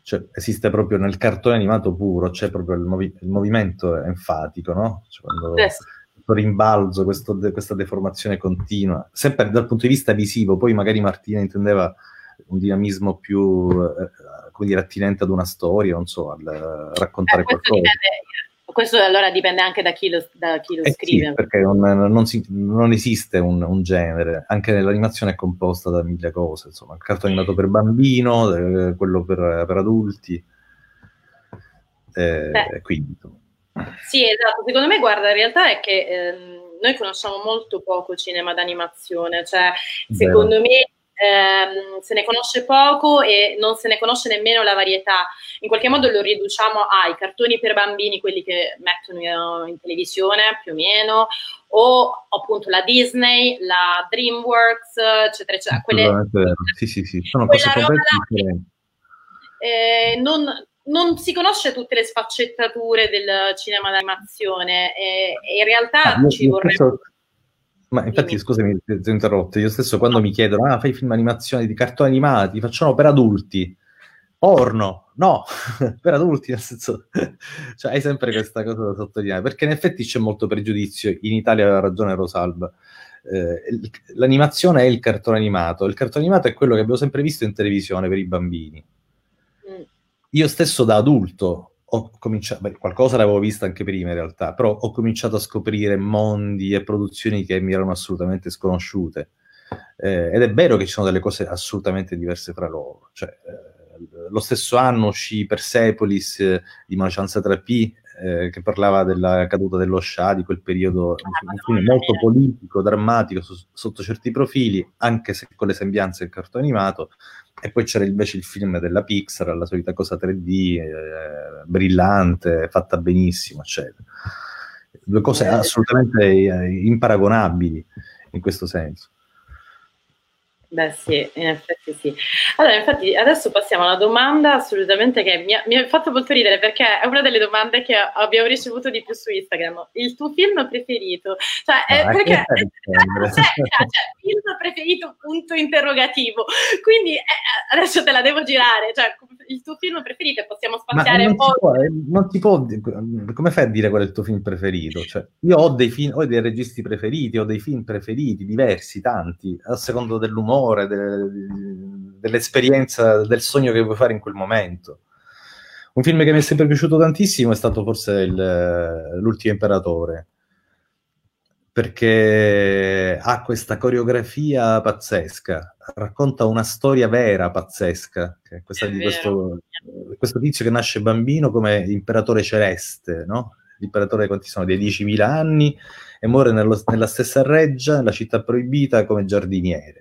Cioè, esiste proprio nel cartone animato puro, c'è proprio il movimento enfatico, no? Cioè, quando questo rimbalzo, questa deformazione continua, sempre dal punto di vista visivo. Poi magari Martina intendeva un dinamismo più, come dire, attinente ad una storia, non so, al raccontare qualcosa. Questo allora dipende anche da chi lo scrive. Sì, perché non esiste un genere, anche l'animazione è composta da mille cose, insomma, il cartone animato per bambino, quello per adulti, quindi... Sì, esatto, secondo me, guarda, in realtà è che noi conosciamo molto poco cinema d'animazione, cioè, secondo me... se ne conosce poco e non se ne conosce nemmeno la varietà. In qualche modo lo riduciamo ai cartoni per bambini, quelli che mettono in televisione più o meno, o appunto la Disney, la DreamWorks, eccetera eccetera. Quelle, sì, sono cose completamente non si conosce tutte le sfaccettature del cinema d'animazione e in realtà ci vorrebbe. Ma infatti, scusami, ti ho interrotto. Io stesso quando mi chiedono, fai film animazioni di cartoni animati, facciamo per adulti, porno, no, per adulti, nel senso, cioè hai sempre questa cosa da sottolineare, perché in effetti c'è molto pregiudizio, in Italia aveva ragione Rosalba, l'animazione è il cartone animato, è quello che abbiamo sempre visto in televisione per i bambini. Io stesso da adulto ho cominciato, qualcosa l'avevo vista anche prima in realtà, però ho cominciato a scoprire mondi e produzioni che mi erano assolutamente sconosciute, ed è vero che ci sono delle cose assolutamente diverse fra loro, cioè, lo stesso anno uscì Persepolis di Marjane Satrapi, che parlava della caduta dello Scià, di quel periodo, un film molto politico, drammatico sotto certi profili, anche se con le sembianze del cartone animato. E poi c'era invece il film della Pixar, la solita cosa 3D, brillante, fatta benissimo, eccetera. Due cose assolutamente imparagonabili in questo senso. Beh sì, in effetti sì. Allora, infatti, adesso passiamo a una domanda assolutamente che mi ha fatto molto ridere, perché è una delle domande che abbiamo ricevuto di più su Instagram. Il tuo film preferito? Cioè, perché film preferito punto interrogativo. Quindi adesso te la devo girare, cioè il tuo film preferito, e possiamo spaziare un po'. Non ti può, come fai a dire qual è il tuo film preferito? Cioè, io ho dei film, ho dei registi preferiti, ho dei film preferiti diversi, tanti, a seconda dell'umore, dell'esperienza, del sogno che vuoi fare in quel momento. Un film che mi è sempre piaciuto tantissimo è stato forse L'ultimo imperatore, perché ha questa coreografia pazzesca, racconta una storia vera pazzesca, che è questa di questo tizio che nasce bambino come imperatore celeste, no? L'imperatore, quanti sono? Dei 10.000 anni, e muore nella stessa reggia, nella città proibita, come giardiniere.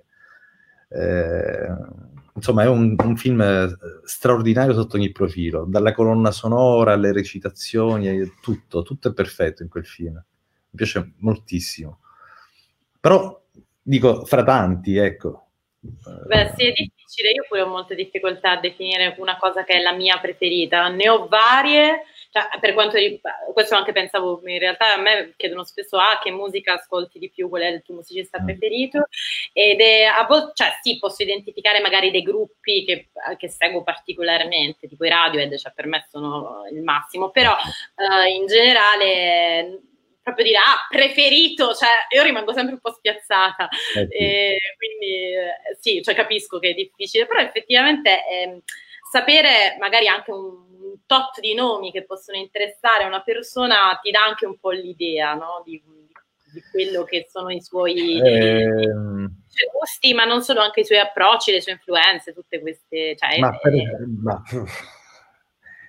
Insomma, è un film straordinario sotto ogni profilo, dalla colonna sonora alle recitazioni, tutto è perfetto in quel film, mi piace moltissimo, però dico fra tanti, ecco. Beh sì, è difficile, io pure ho molte difficoltà a definire una cosa che è la mia preferita, ne ho varie, cioè, per quanto questo anche pensavo, in realtà a me chiedono spesso che musica ascolti di più, qual è il tuo musicista preferito, ed è, a volte, cioè sì, posso identificare magari dei gruppi che seguo particolarmente, tipo i Radiohead, cioè per me sono il massimo, però in generale proprio dire, preferito, cioè io rimango sempre un po' spiazzata, quindi sì, cioè capisco che è difficile, però effettivamente sapere magari anche un tot di nomi che possono interessare a una persona ti dà anche un po' l'idea, no? Di quello che sono i suoi gusti, ma non solo, anche i suoi approcci, le sue influenze, tutte queste... Cioè,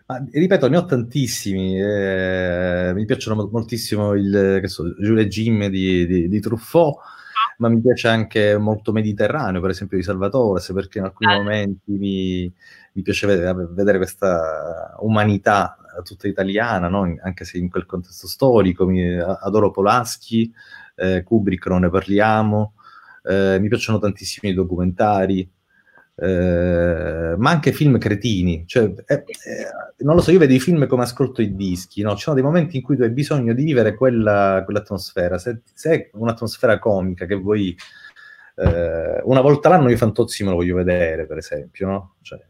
ma ripeto, ne ho tantissimi, mi piacciono moltissimo Jules et Jim di Truffaut, ma mi piace anche molto Mediterraneo, per esempio di Salvatores, perché in alcuni momenti mi piace vedere questa umanità tutta italiana, no? Anche se in quel contesto storico, adoro Polanski, Kubrick non ne parliamo, mi piacciono tantissimi documentari, ma anche film cretini, cioè, non lo so, io vedo i film come ascolto i dischi, no? Ci sono dei momenti in cui tu hai bisogno di vivere quell'atmosfera, se è un'atmosfera comica che vuoi, una volta l'anno i Fantozzi me lo voglio vedere, per esempio, no? Cioè,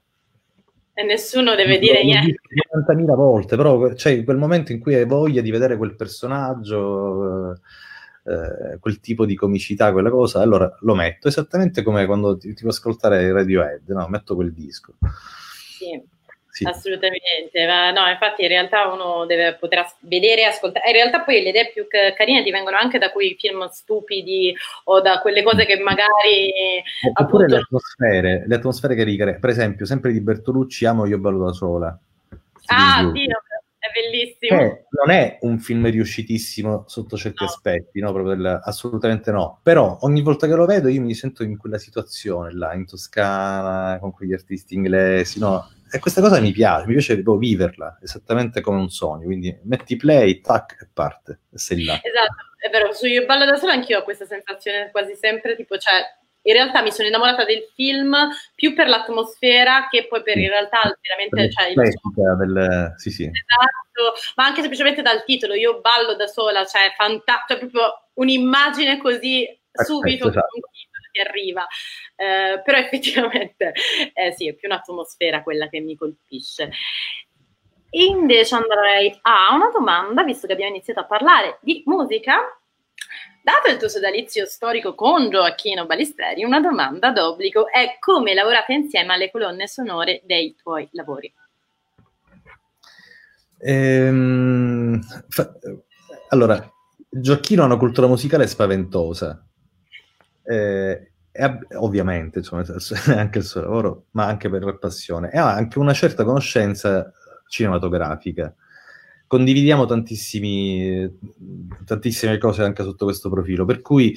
e nessuno deve dire niente 90.000 volte, però cioè, quel momento in cui hai voglia di vedere quel personaggio, quel tipo di comicità, quella cosa, allora lo metto, esattamente come quando ti puoi ascoltare Radiohead, no? Metto quel disco. Sì. Assolutamente, ma no, infatti in realtà uno deve poter vedere e ascoltare, in realtà poi le idee più carine ti vengono anche da quei film stupidi o da quelle cose che magari... Oppure appunto... le atmosfere che ricrea, per esempio, sempre di Bertolucci, amo Io ballo da sola. Dio, è bellissimo. Non è un film riuscitissimo sotto certi aspetti, no, proprio assolutamente no, però ogni volta che lo vedo io mi sento in quella situazione là, in Toscana, con quegli artisti inglesi, no, e questa cosa mi piace proprio viverla, esattamente come un sogno, quindi metti play, tac, e parte, e sei là. Esatto, è vero, su Io ballo da sola anch'io ho questa sensazione quasi sempre, tipo, cioè, in realtà mi sono innamorata del film più per l'atmosfera che poi per in realtà veramente... Cioè, esatto, ma anche semplicemente dal titolo, Io ballo da sola, cioè fantastico, cioè, proprio un'immagine così subito con un titolo ti arriva. Però effettivamente sì, è più un'atmosfera quella che mi colpisce. Invece andrei a una domanda, visto che abbiamo iniziato a parlare di musica. Dato il tuo sodalizio storico con Gioacchino Balisteri, una domanda d'obbligo è: come lavorate insieme alle colonne sonore dei tuoi lavori? Allora, Gioacchino ha una cultura musicale spaventosa, ovviamente, insomma, anche il suo lavoro, ma anche per la passione, e ha anche una certa conoscenza cinematografica. Condividiamo tantissime cose anche sotto questo profilo, per cui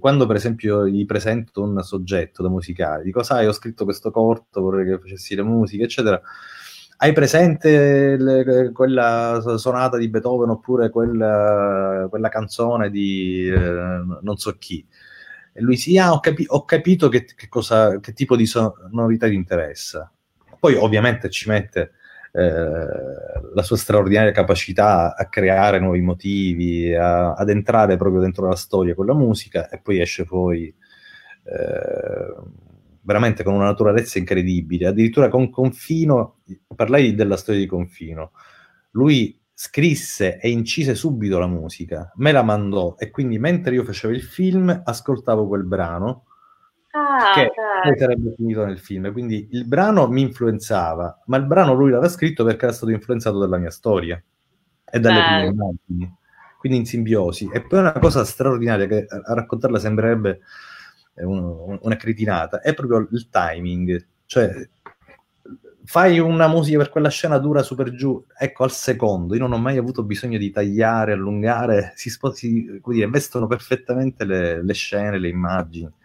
quando per esempio gli presento un soggetto da musicale, dico, sai, ho scritto questo corto, vorrei che facessi la musica, eccetera, hai presente quella sonata di Beethoven oppure quella canzone di non so chi? E lui, sì, ho capito che tipo di sonorità ti interessa. Poi ovviamente ci mette la sua straordinaria capacità a creare nuovi motivi, ad entrare proprio dentro la storia con la musica, e poi esce fuori veramente con una naturalezza incredibile. Addirittura con Confino, parlai della storia di Confino, lui scrisse e incise subito la musica, me la mandò, e quindi mentre io facevo il film ascoltavo quel brano che poi sarebbe finito nel film. Quindi il brano mi influenzava, ma il brano lui l'aveva scritto perché era stato influenzato dalla mia storia e dalle prime immagini, quindi in simbiosi. E poi una cosa straordinaria, che a raccontarla sembrerebbe una cretinata, è proprio il timing, cioè fai una musica per quella scena, dura super giù, ecco, al secondo. Io non ho mai avuto bisogno di tagliare, allungare, come dire, vestono perfettamente le scene, le immagini.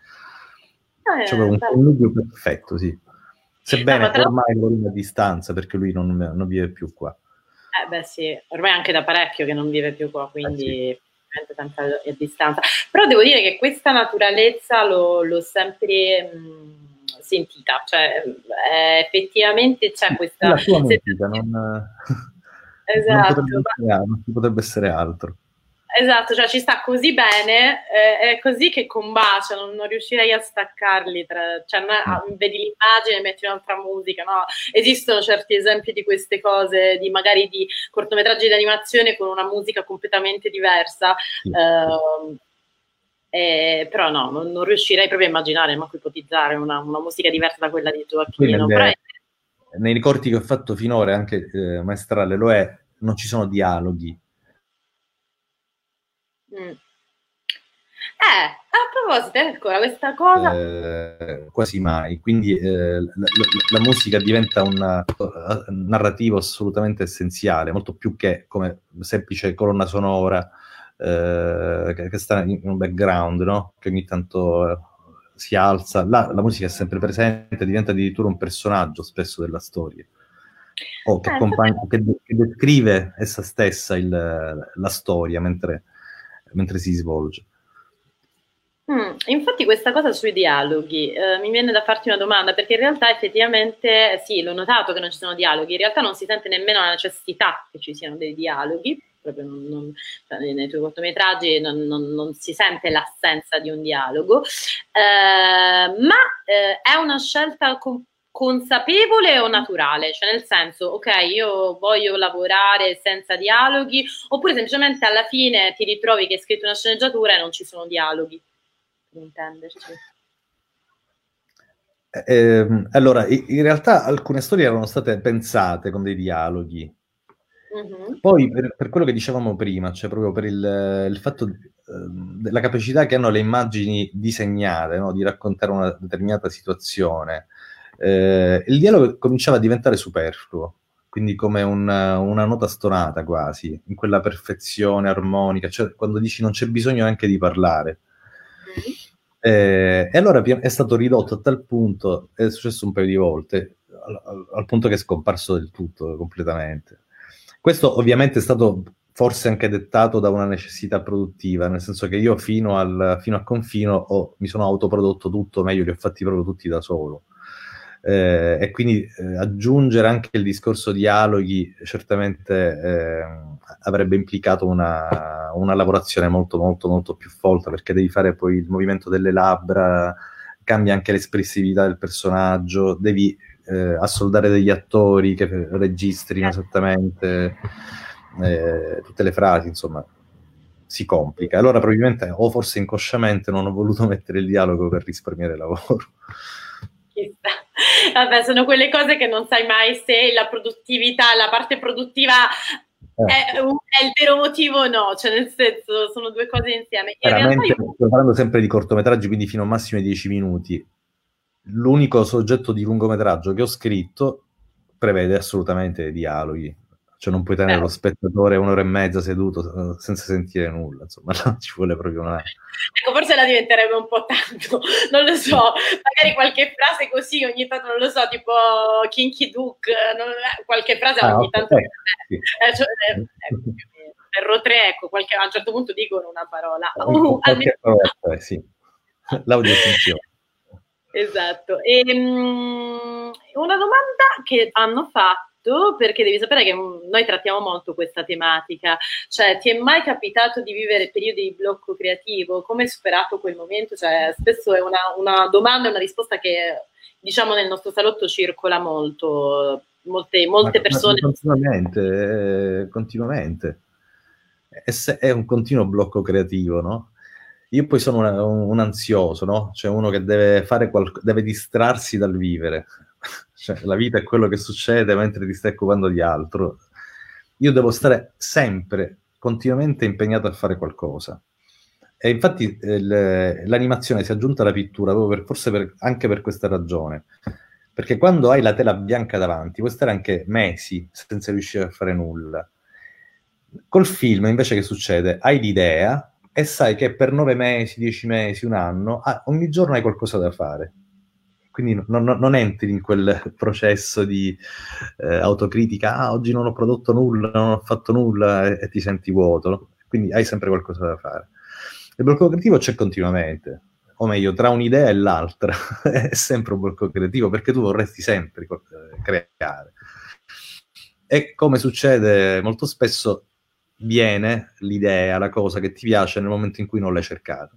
Cioè, un connubio perfetto, sì. Sebbene ormai lo vive a distanza, perché lui non vive più qua. Beh sì, ormai anche da parecchio che non vive più qua, quindi tanta a distanza. Però devo dire che questa naturalezza l'ho sempre sentita, cioè effettivamente c'è questa... La sua musica, non... esatto, non potrebbe essere altro. Esatto, cioè ci sta così bene, è così che combacia, non riuscirei a staccarli, vedi l'immagine, metti un'altra musica, no? Esistono certi esempi di queste cose, di magari di cortometraggi di animazione con una musica completamente diversa, sì. Però no, non riuscirei proprio a immaginare, ma ipotizzare una musica diversa da quella di Gioacchino. Nei ricordi che ho fatto finora, anche Maestrale lo è, non ci sono dialoghi. A proposito, ancora questa cosa quasi mai, quindi la musica diventa un narrativo assolutamente essenziale, molto più che come semplice colonna sonora che sta in un background, no? Che ogni tanto si alza, la musica è sempre presente, diventa addirittura un personaggio spesso della storia, o che descrive essa stessa la storia mentre si svolge. Infatti questa cosa sui dialoghi mi viene da farti una domanda, perché in realtà effettivamente sì, l'ho notato che non ci sono dialoghi, in realtà non si sente nemmeno la necessità che ci siano dei dialoghi, proprio nei tuoi cortometraggi non si sente l'assenza di un dialogo, ma è una scelta consapevole o naturale? Cioè nel senso, ok, io voglio lavorare senza dialoghi, oppure semplicemente alla fine ti ritrovi che hai scritto una sceneggiatura e non ci sono dialoghi, per intenderci. Allora, in realtà alcune storie erano state pensate con dei dialoghi. Mm-hmm. Poi per quello che dicevamo prima, cioè proprio per il fatto della capacità che hanno le immagini di segnare, no? Di raccontare una determinata situazione, il dialogo cominciava a diventare superfluo, quindi come una nota stonata quasi, in quella perfezione armonica, cioè quando dici non c'è bisogno neanche di parlare. E allora è stato ridotto a tal punto, è successo un paio di volte, al punto che è scomparso del tutto, completamente. Questo ovviamente è stato forse anche dettato da una necessità produttiva, nel senso che io fino a Confino mi sono autoprodotto tutto, meglio li ho fatti proprio tutti da solo. E quindi aggiungere anche il discorso dialoghi certamente avrebbe implicato una lavorazione molto molto molto più folta, perché devi fare poi il movimento delle labbra, cambia anche l'espressività del personaggio, devi assoldare degli attori che registrino esattamente tutte le frasi, insomma si complica. Allora probabilmente, o forse inconsciamente, non ho voluto mettere il dialogo per risparmiare lavoro. Vabbè, sono quelle cose che non sai mai se la produttività, la parte produttiva è il vero motivo o no, cioè nel senso sono due cose insieme. Sto parlando sempre di cortometraggi, quindi fino a massimo 10 minuti. L'unico soggetto di lungometraggio che ho scritto prevede assolutamente dialoghi, cioè non puoi tenere lo spettatore un'ora e mezza seduto senza sentire nulla, insomma ci vuole proprio una... Ecco, forse la diventerebbe un po' tanto, non lo so, magari qualche frase così ogni tanto, non lo so, tipo Kinky Duke, qualche frase ogni tanto... Sì. Cioè, per 3, ecco, a un certo punto dicono una parola. Parola, sì, l'audio funziona. Esatto. E, una domanda che hanno fatto, perché devi sapere che noi trattiamo molto questa tematica, cioè ti è mai capitato di vivere periodi di blocco creativo? Come hai superato quel momento? Cioè, spesso è una domanda e una risposta che diciamo nel nostro salotto circola molto, molte persone... Continuamente. È un continuo blocco creativo, no? Io poi sono un ansioso, no? Cioè uno che deve fare deve distrarsi dal vivere. Cioè, la vita è quello che succede mentre ti stai occupando di altro. Io devo stare sempre, continuamente impegnato a fare qualcosa. E infatti l'animazione si è aggiunta alla pittura, proprio anche per questa ragione. Perché quando hai la tela bianca davanti, puoi stare anche mesi senza riuscire a fare nulla. Col film, invece, che succede? Hai l'idea e sai che per 9 mesi, 10 mesi, un anno, ogni giorno hai qualcosa da fare. Quindi non entri in quel processo di autocritica, oggi non ho prodotto nulla, non ho fatto nulla, e ti senti vuoto, no? Quindi hai sempre qualcosa da fare. Il blocco creativo c'è continuamente, o meglio, tra un'idea e l'altra è sempre un blocco creativo, perché tu vorresti sempre creare. E come succede molto spesso, viene l'idea, la cosa che ti piace nel momento in cui non l'hai cercata.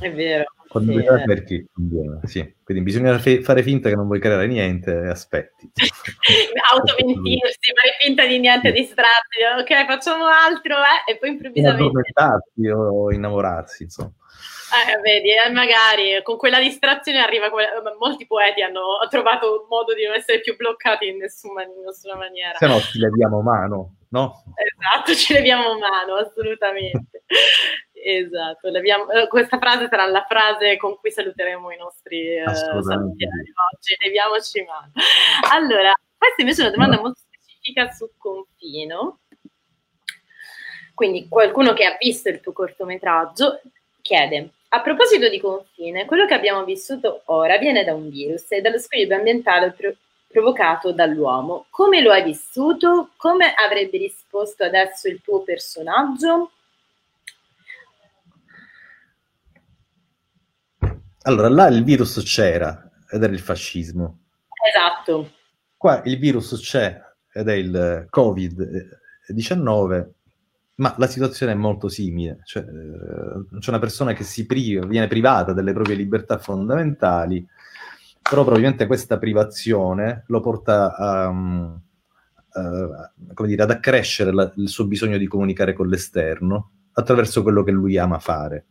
È vero. Quando sì, vuoi perché, sì. Quindi bisogna fare finta che non vuoi creare niente e aspetti. Automentirsi, fare finta di niente, sì. Distratti, ok, facciamo altro, e poi improvvisamente... addormentarsi o innamorarsi, insomma. Vedi, magari con quella distrazione arriva... Molti poeti hanno trovato un modo di non essere più bloccati in nessuna maniera. Se no ci leviamo mano, no? Esatto, ci leviamo mano, assolutamente. Esatto, questa frase sarà la frase con cui saluteremo i nostri salutieri oggi, leviamoci mano. Allora, questa invece è una domanda molto specifica su Confino, quindi qualcuno che ha visto il tuo cortometraggio chiede: a proposito di confine, quello che abbiamo vissuto ora viene da un virus e dallo squilibrio ambientale provocato dall'uomo. Come lo hai vissuto? Come avrebbe risposto adesso il tuo personaggio? Allora, là il virus c'era, ed era il fascismo. Esatto. Qua il virus c'è, ed è il Covid-19, ma la situazione è molto simile. Cioè, c'è una persona che viene privata delle proprie libertà fondamentali, però probabilmente questa privazione lo porta ad accrescere il suo bisogno di comunicare con l'esterno attraverso quello che lui ama fare.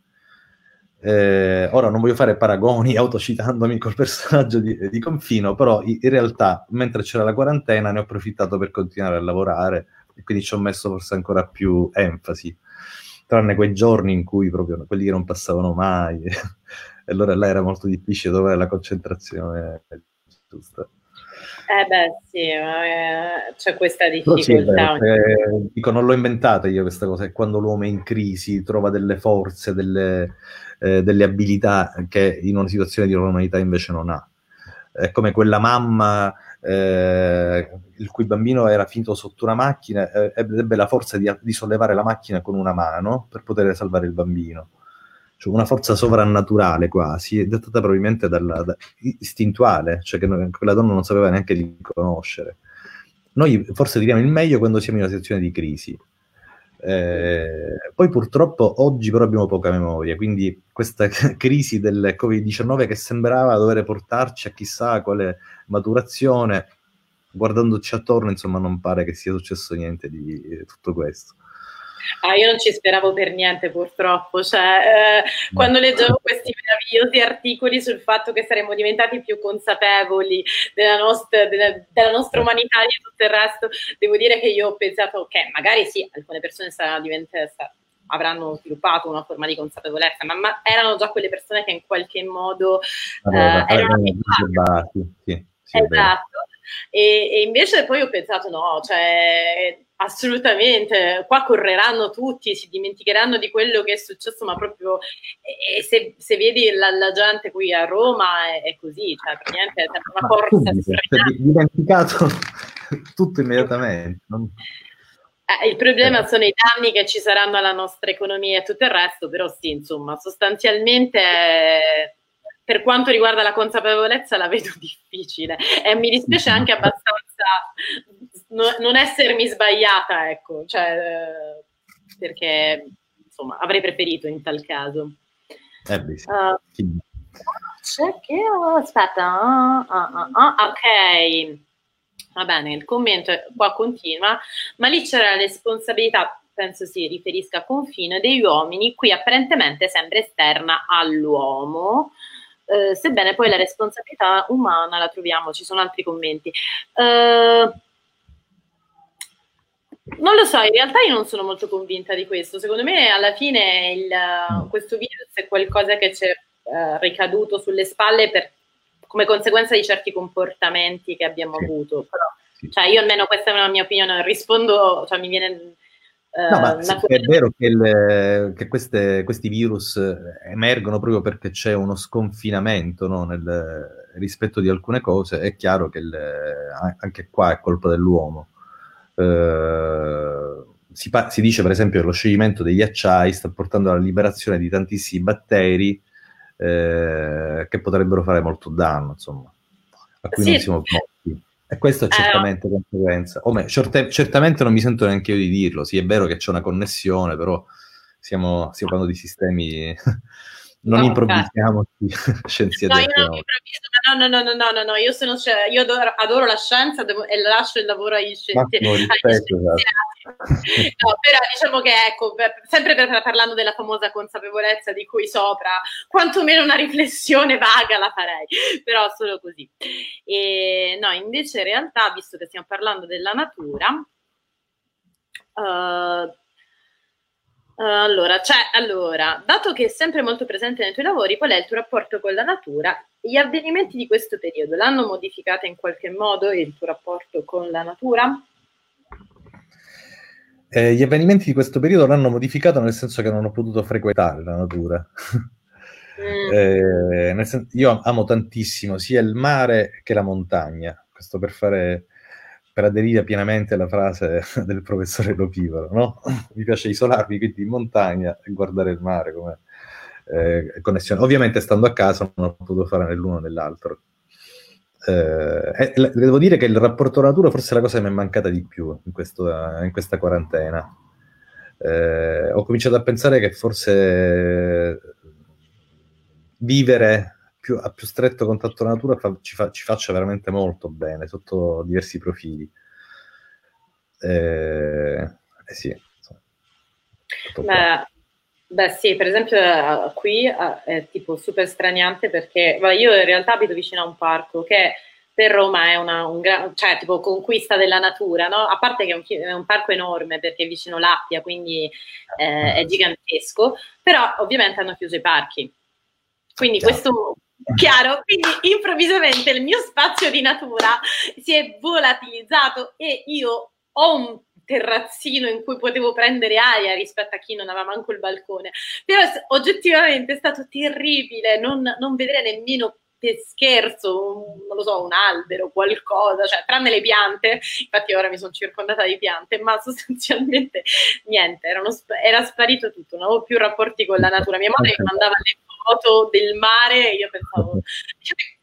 Ora non voglio fare paragoni autocitandomi col personaggio di Confino, però in realtà mentre c'era la quarantena ne ho approfittato per continuare a lavorare, e quindi ci ho messo forse ancora più enfasi, tranne quei giorni in cui proprio quelli che non passavano mai e allora là era molto difficile trovare la concentrazione giusta. C'è questa difficoltà. Dico, non l'ho inventata io questa cosa, è quando l'uomo è in crisi trova delle forze, delle abilità che in una situazione di normalità invece non ha. È come quella mamma il cui bambino era finito sotto una macchina, ebbe la forza di sollevare la macchina con una mano per poter salvare il bambino. Cioè una forza sovrannaturale quasi, dettata probabilmente dalla istintuale, cioè che quella donna non sapeva neanche di conoscere. Noi forse tiriamo il meglio quando siamo in una situazione di crisi. Poi purtroppo oggi però abbiamo poca memoria, quindi questa crisi del Covid-19 che sembrava dover portarci a chissà quale maturazione, guardandoci attorno, insomma, non pare che sia successo niente di tutto questo. Io non ci speravo per niente, purtroppo, cioè, quando leggevo questi meravigliosi articoli sul fatto che saremmo diventati più consapevoli della nostra umanità e tutto il resto, devo dire che io ho pensato, ok, magari sì, alcune persone avranno sviluppato una forma di consapevolezza, ma erano già quelle persone che in qualche modo erano abituate. Sì, esatto, e invece poi ho pensato no, cioè... Assolutamente, qua correranno tutti, si dimenticheranno di quello che è successo, ma proprio se vedi la gente qui a Roma è così, cioè praticamente è una forza. Si è dimenticato tutto immediatamente. Il problema sono i danni che ci saranno alla nostra economia e tutto il resto, però sì, insomma, sostanzialmente... Per quanto riguarda la consapevolezza la vedo difficile e mi dispiace anche abbastanza non essermi sbagliata, ecco, cioè, perché insomma avrei preferito in tal caso. Ok, va bene, il commento qua continua, ma lì c'era la responsabilità, penso si riferisca a Confino, degli uomini, qui apparentemente sempre esterna all'uomo. Sebbene poi la responsabilità umana la troviamo, ci sono altri commenti. Non lo so, in realtà io non sono molto convinta di questo. Secondo me alla fine questo virus è qualcosa che ci è ricaduto sulle spalle come conseguenza di certi comportamenti che abbiamo avuto. Però, cioè, io almeno questa è una mia opinione, rispondo, cioè mi viene... No, ma è vero che, questi virus emergono proprio perché c'è uno sconfinamento, no, nel rispetto di alcune cose. È chiaro che anche qua è colpa dell'uomo. Si dice per esempio che lo scioglimento degli acciai sta portando alla liberazione di tantissimi batteri che potrebbero fare molto danno, insomma, a cui non siamo morti. E questo è certamente conseguenza. O meglio, certamente non mi sento neanche io di dirlo. Sì, è vero che c'è una connessione, però stiamo parlando di sistemi... Non improvvisiamoci scienziati. No, io sono, io adoro la scienza e lascio il lavoro agli scienziati. No, però diciamo che, ecco, sempre parlando della famosa consapevolezza di cui sopra, quantomeno una riflessione vaga la farei, però solo così. E, no, invece in realtà, visto che stiamo parlando della natura, allora, dato che è sempre molto presente nei tuoi lavori, qual è il tuo rapporto con la natura? Gli avvenimenti di questo periodo l'hanno modificata in qualche modo il tuo rapporto con la natura? Gli avvenimenti di questo periodo l'hanno modificato nel senso che non ho potuto frequentare la natura. Io amo tantissimo sia il mare che la montagna, questo per aderire pienamente alla frase del professore Lopivaro, no? Mi piace isolarmi quindi in montagna e guardare il mare come connessione. Ovviamente stando a casa non ho potuto fare né l'uno né l'altro. Devo dire che il rapporto alla natura forse è la cosa che mi è mancata di più in questa quarantena. Ho cominciato a pensare che forse vivere a più stretto contatto con la natura ci faccia veramente molto bene sotto diversi profili. Sì, insomma, beh sì, per esempio qui è tipo super straniante perché io in realtà abito vicino a un parco che per Roma è cioè tipo conquista della natura, no? A parte che è un parco enorme perché è vicino l'Appia, quindi è gigantesco, però ovviamente hanno chiuso i parchi. Quindi questo... Chiaro, quindi improvvisamente il mio spazio di natura si è volatilizzato e io ho un terrazzino in cui potevo prendere aria rispetto a chi non aveva manco il balcone, però oggettivamente è stato terribile non vedere nemmeno per scherzo, non lo so, un albero, qualcosa, cioè tranne le piante, infatti ora mi sono circondata di piante, ma sostanzialmente niente, era sparito tutto, non avevo più rapporti con la natura. Mia madre mi mandava le foto del mare e io pensavo,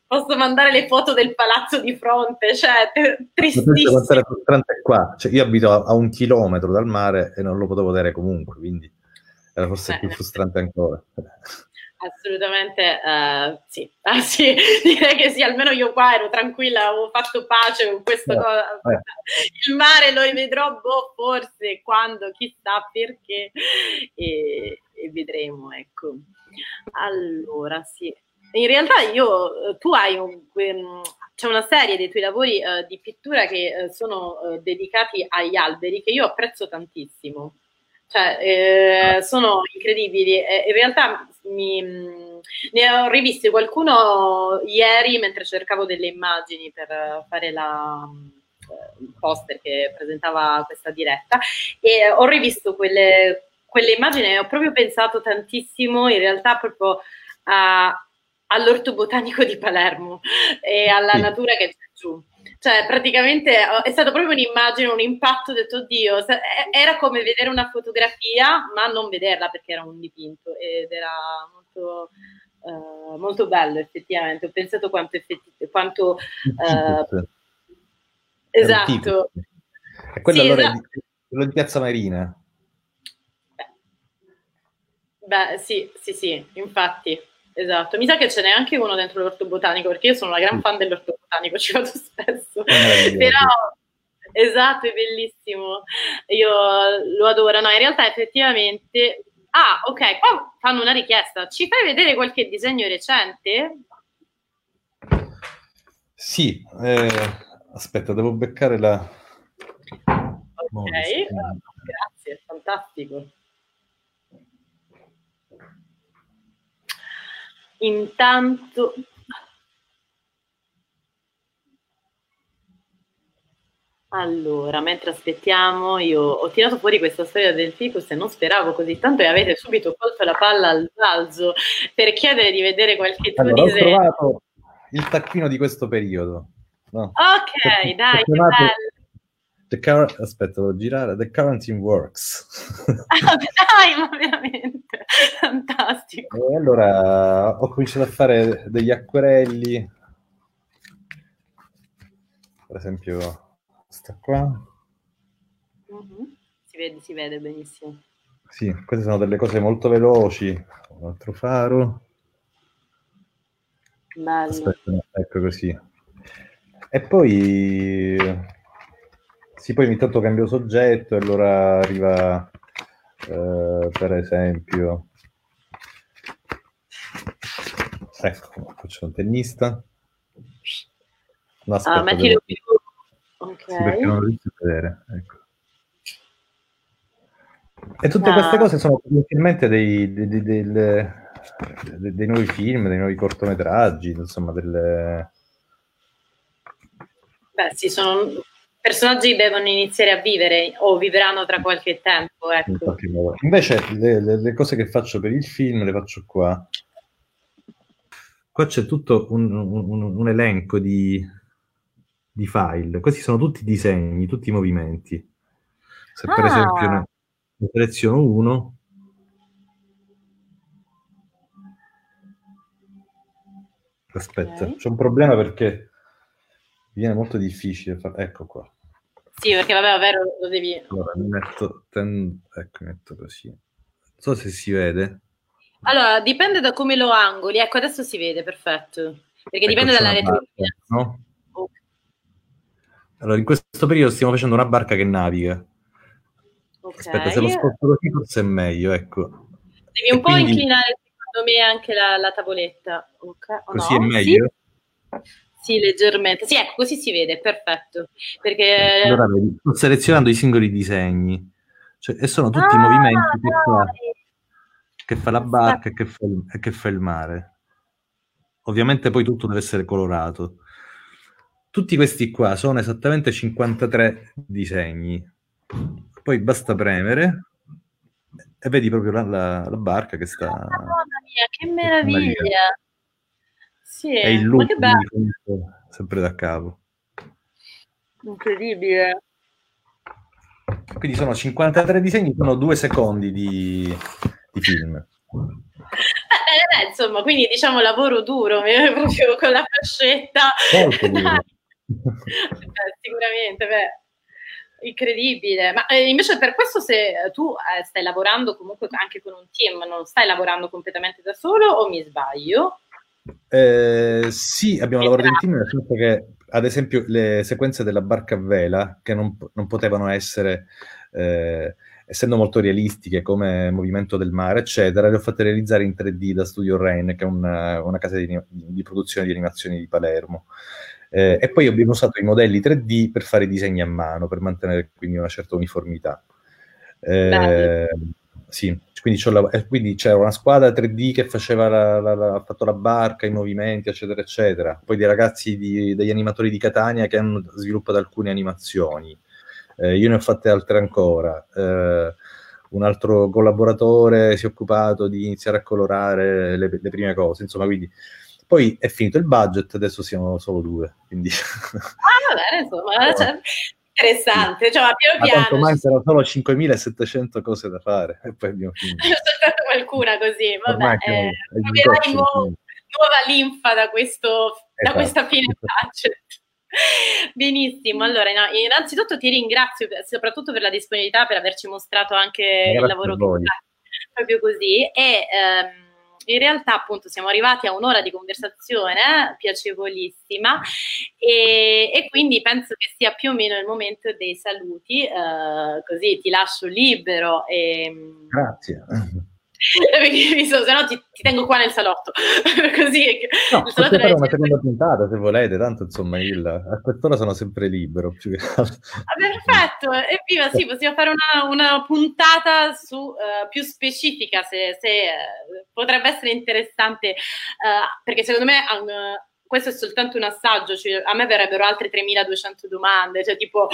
posso mandare le foto del palazzo di fronte, cioè tristissimo. Qua. Cioè, io abito a 1 chilometro dal mare e non lo potevo vedere comunque, quindi era forse più frustrante ancora. Assolutamente, sì. Ah, sì, direi che sì, almeno io qua ero tranquilla, avevo fatto pace con questo cosa. Il mare lo rivedrò, forse, quando, chissà perché, e vedremo, ecco. Allora, sì. In realtà tu hai c'è una serie dei tuoi lavori di pittura che sono dedicati agli alberi, che io apprezzo tantissimo. Cioè, sono incredibili. In realtà ne ho rivisto qualcuno ieri mentre cercavo delle immagini per fare il poster che presentava questa diretta, e ho rivisto quelle immagini e ho proprio pensato tantissimo in realtà proprio all'orto botanico di Palermo e alla natura che c'è giù. Cioè, praticamente è stato proprio un'immagine, un impatto, ho detto, oddio, era come vedere una fotografia, ma non vederla perché era un dipinto, ed era molto, molto bello effettivamente. Ho pensato quanto esatto. E quello sì, allora esatto. È quello di Piazza Marina. Beh, sì, infatti. Esatto, mi sa che ce n'è anche uno dentro l'orto botanico, perché io sono una gran fan dell'orto botanico, ci vado spesso, però esatto, è bellissimo, io lo adoro. No, in realtà effettivamente, ok, qua fanno una richiesta, ci fai vedere qualche disegno recente? Sì, aspetta, devo beccare la... Ok, grazie, fantastico. Intanto allora, mentre aspettiamo, io ho tirato fuori questa storia del ficus e non speravo così tanto e avete subito colto la palla al balzo per chiedere di vedere qualche tuo disegno. Ho trovato il taccuino di questo periodo. No. Ok, dai, che bello. Aspetta, devo girare. The Quarantine Works. Dai, ma veramente fantastico. E allora ho cominciato a fare degli acquerelli per esempio questa qua. Si vede benissimo. Sì, queste sono delle cose molto veloci. Un altro faro. Bello. Aspetta, ecco così. E poi sì, poi ogni tanto cambio soggetto e allora arriva per esempio, ecco, faccio un tennista. No, aspetta, mettilo più. Ok. Sì, perché non lo riesco a vedere, ecco. E tutte queste cose sono probabilmente dei nuovi film, dei nuovi cortometraggi, insomma, delle... Beh, sì, sono personaggi devono iniziare a vivere o vivranno tra qualche tempo, ecco. Invece le cose che faccio per il film le faccio qua. Qua c'è tutto un elenco di file. Questi sono tutti i disegni, tutti i movimenti. Se per esempio ne seleziono uno, aspetta, okay. C'è un problema perché viene molto difficile ecco qua. Sì, perché vabbè, vero, lo devi... Allora, metto così. Non so se si vede. Allora, dipende da come lo angoli. Ecco, adesso si vede, perfetto. Perché ecco, dipende dalla retroilluminazione. No? Oh. Allora, in questo periodo stiamo facendo una barca che naviga. Okay. Aspetta, se lo sposto così forse è meglio, ecco. Devi un po' quindi... inclinare, secondo me, anche la tavoletta. Okay. Così no? È meglio? Sì. Sì, leggermente. Sì, ecco, così si vede, perfetto. Perché... Allora, sto selezionando i singoli disegni. Cioè, e sono tutti i movimenti che fa la barca e che fa il mare. Ovviamente poi tutto deve essere colorato. Tutti questi qua sono esattamente 53 disegni. Poi basta premere e vedi proprio la barca che sta... Madonna mia, che meraviglia! Sì, è il look sempre da capo, incredibile. Quindi sono 53 disegni, sono 2 secondi di film. Insomma, quindi diciamo lavoro duro, proprio con la fascetta. Molto duro. Sicuramente, incredibile. Ma invece per questo, se tu stai lavorando comunque anche con un team, non stai lavorando completamente da solo o mi sbaglio? Sì, abbiamo lavorato in team, nel senso che ad esempio le sequenze della barca a vela che non potevano essere essendo molto realistiche come movimento del mare eccetera, le ho fatte realizzare in 3D da Studio Rain, che è una casa di produzione di animazioni di Palermo, e poi abbiamo usato i modelli 3D per fare i disegni a mano, per mantenere quindi una certa uniformità. Sì, quindi c'era una squadra 3D che faceva ha fatto la barca, i movimenti, eccetera, eccetera. Poi dei ragazzi degli animatori di Catania che hanno sviluppato alcune animazioni. Io ne ho fatte altre ancora. Un altro collaboratore si è occupato di iniziare a colorare le prime cose. Insomma, quindi... Poi è finito il budget, adesso siamo solo 2. Quindi... va bene, insomma... No. Interessante, cioè piano. Tanto mai c'erano solo 5.700 cose da fare e poi abbiamo finito. Ho soltanto qualcuna così, vabbè, troverai nuova linfa da questa fine budget. Benissimo, allora innanzitutto ti ringrazio soprattutto per la disponibilità, per averci mostrato anche il lavoro che fai, proprio così, e in realtà appunto siamo arrivati a un'ora di conversazione piacevolissima e quindi penso che sia più o meno il momento dei saluti, così ti lascio libero. Grazie. Se no ti tengo qua nel salotto. Così, no, potete fare una seconda puntata se volete, tanto insomma a quest'ora sono sempre libero. Perfetto, evviva, sì, possiamo fare una puntata su più specifica, se potrebbe essere interessante, perché secondo me questo è soltanto un assaggio, cioè a me verrebbero altre 3.200 domande, cioè tipo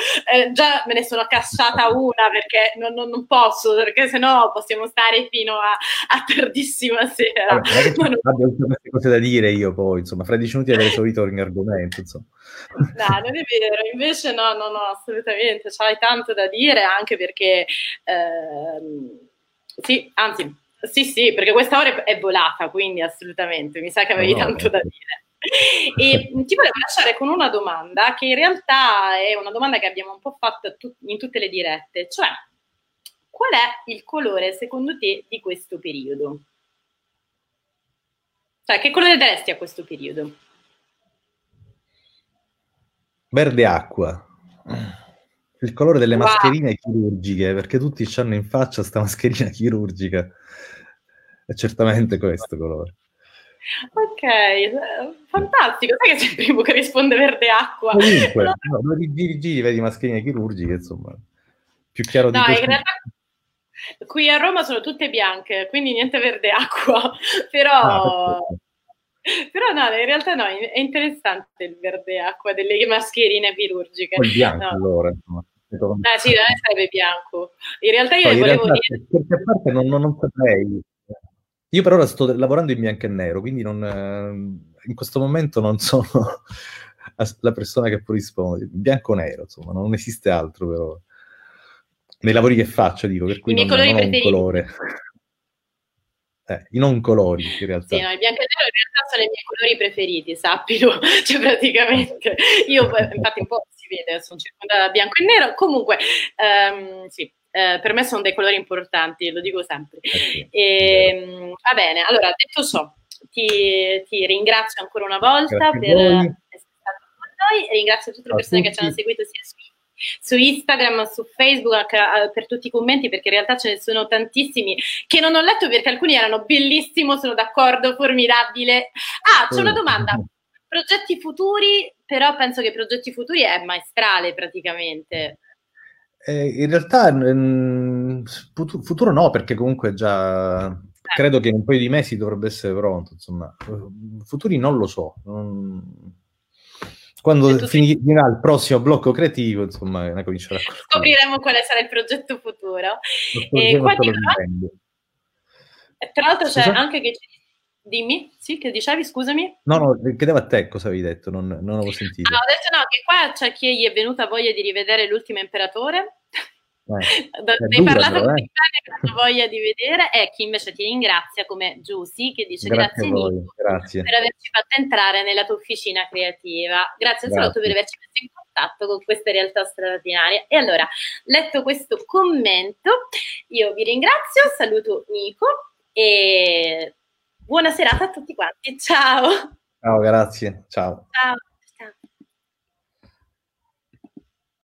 già me ne sono casciata una perché non posso, perché sennò possiamo stare fino a tardissima sera. Vabbè, abbiamo queste cose da dire io poi, insomma, fra 10 minuti avrei solito ogni argomento, insomma. No, non è vero, invece no, assolutamente, c'hai tanto da dire anche perché, perché questa ora è volata, quindi assolutamente, mi sa che avevi tanto da dire. E ti volevo lasciare con una domanda che in realtà è una domanda che abbiamo un po' fatto in tutte le dirette, cioè qual è il colore secondo te di questo periodo? Cioè che colore daresti a questo periodo? Verde acqua, il colore delle mascherine chirurgiche, perché tutti ci hanno in faccia sta mascherina chirurgica, è certamente questo colore. Ok, fantastico. Sai che sei il primo che risponde verde acqua. Comunque, no, giri, vedi mascherine chirurgiche, insomma, più chiaro di questo. In realtà qui a Roma sono tutte bianche, quindi niente verde acqua, però... Però no, in realtà no, è interessante il verde acqua delle mascherine chirurgiche. Poi il bianco, no. Allora, insomma. Ah sì, non sarebbe bianco. In realtà io volevo dire... Perché a parte non saprei. Io per ora sto lavorando in bianco e nero, quindi in questo momento non sono la persona che può rispondere. Bianco o nero, insomma, non esiste altro però. Nei lavori che faccio, dico, per cui non ho un colore. Non colori in realtà. Sì, no, il bianco e il nero in realtà sono i miei colori preferiti, sappilo, cioè praticamente io infatti un po' si vede, sono circondata da bianco e nero, comunque sì, per me sono dei colori importanti, lo dico sempre. E, va bene, allora detto ciò, ti ringrazio ancora una volta per essere stato con noi, e ringrazio tutte le persone che ci hanno seguito sia su Instagram, su Facebook, per tutti i commenti, perché in realtà ce ne sono tantissimi che non ho letto perché alcuni erano bellissimo, sono d'accordo, formidabile. Ah, c'è una domanda, progetti futuri, però penso che progetti futuri è Maestrale praticamente. In realtà futuro no, perché comunque già credo che in un paio di mesi dovrebbe essere pronto, insomma, futuri non lo so, Quando finirà il prossimo blocco creativo, insomma, ne comincerà. Scopriremo quale sarà il progetto futuro. Tra l'altro c'è anche che... Dimmi, sì, che dicevi, scusami? No, chiedevo a te cosa avevi detto, non avevo sentito. Ah, ho detto no, che qua c'è chi gli è venuta voglia di rivedere L'ultimo imperatore. Ne hai parlato con i che ho voglia di vedere, e chi invece ti ringrazia come Giussi che dice grazie Nico per averci fatto entrare nella tua officina creativa, grazie per averci messo in contatto con queste realtà straordinarie. E allora, letto questo commento, io vi ringrazio, saluto Nico e buona serata a tutti quanti, ciao. Grazie, ciao.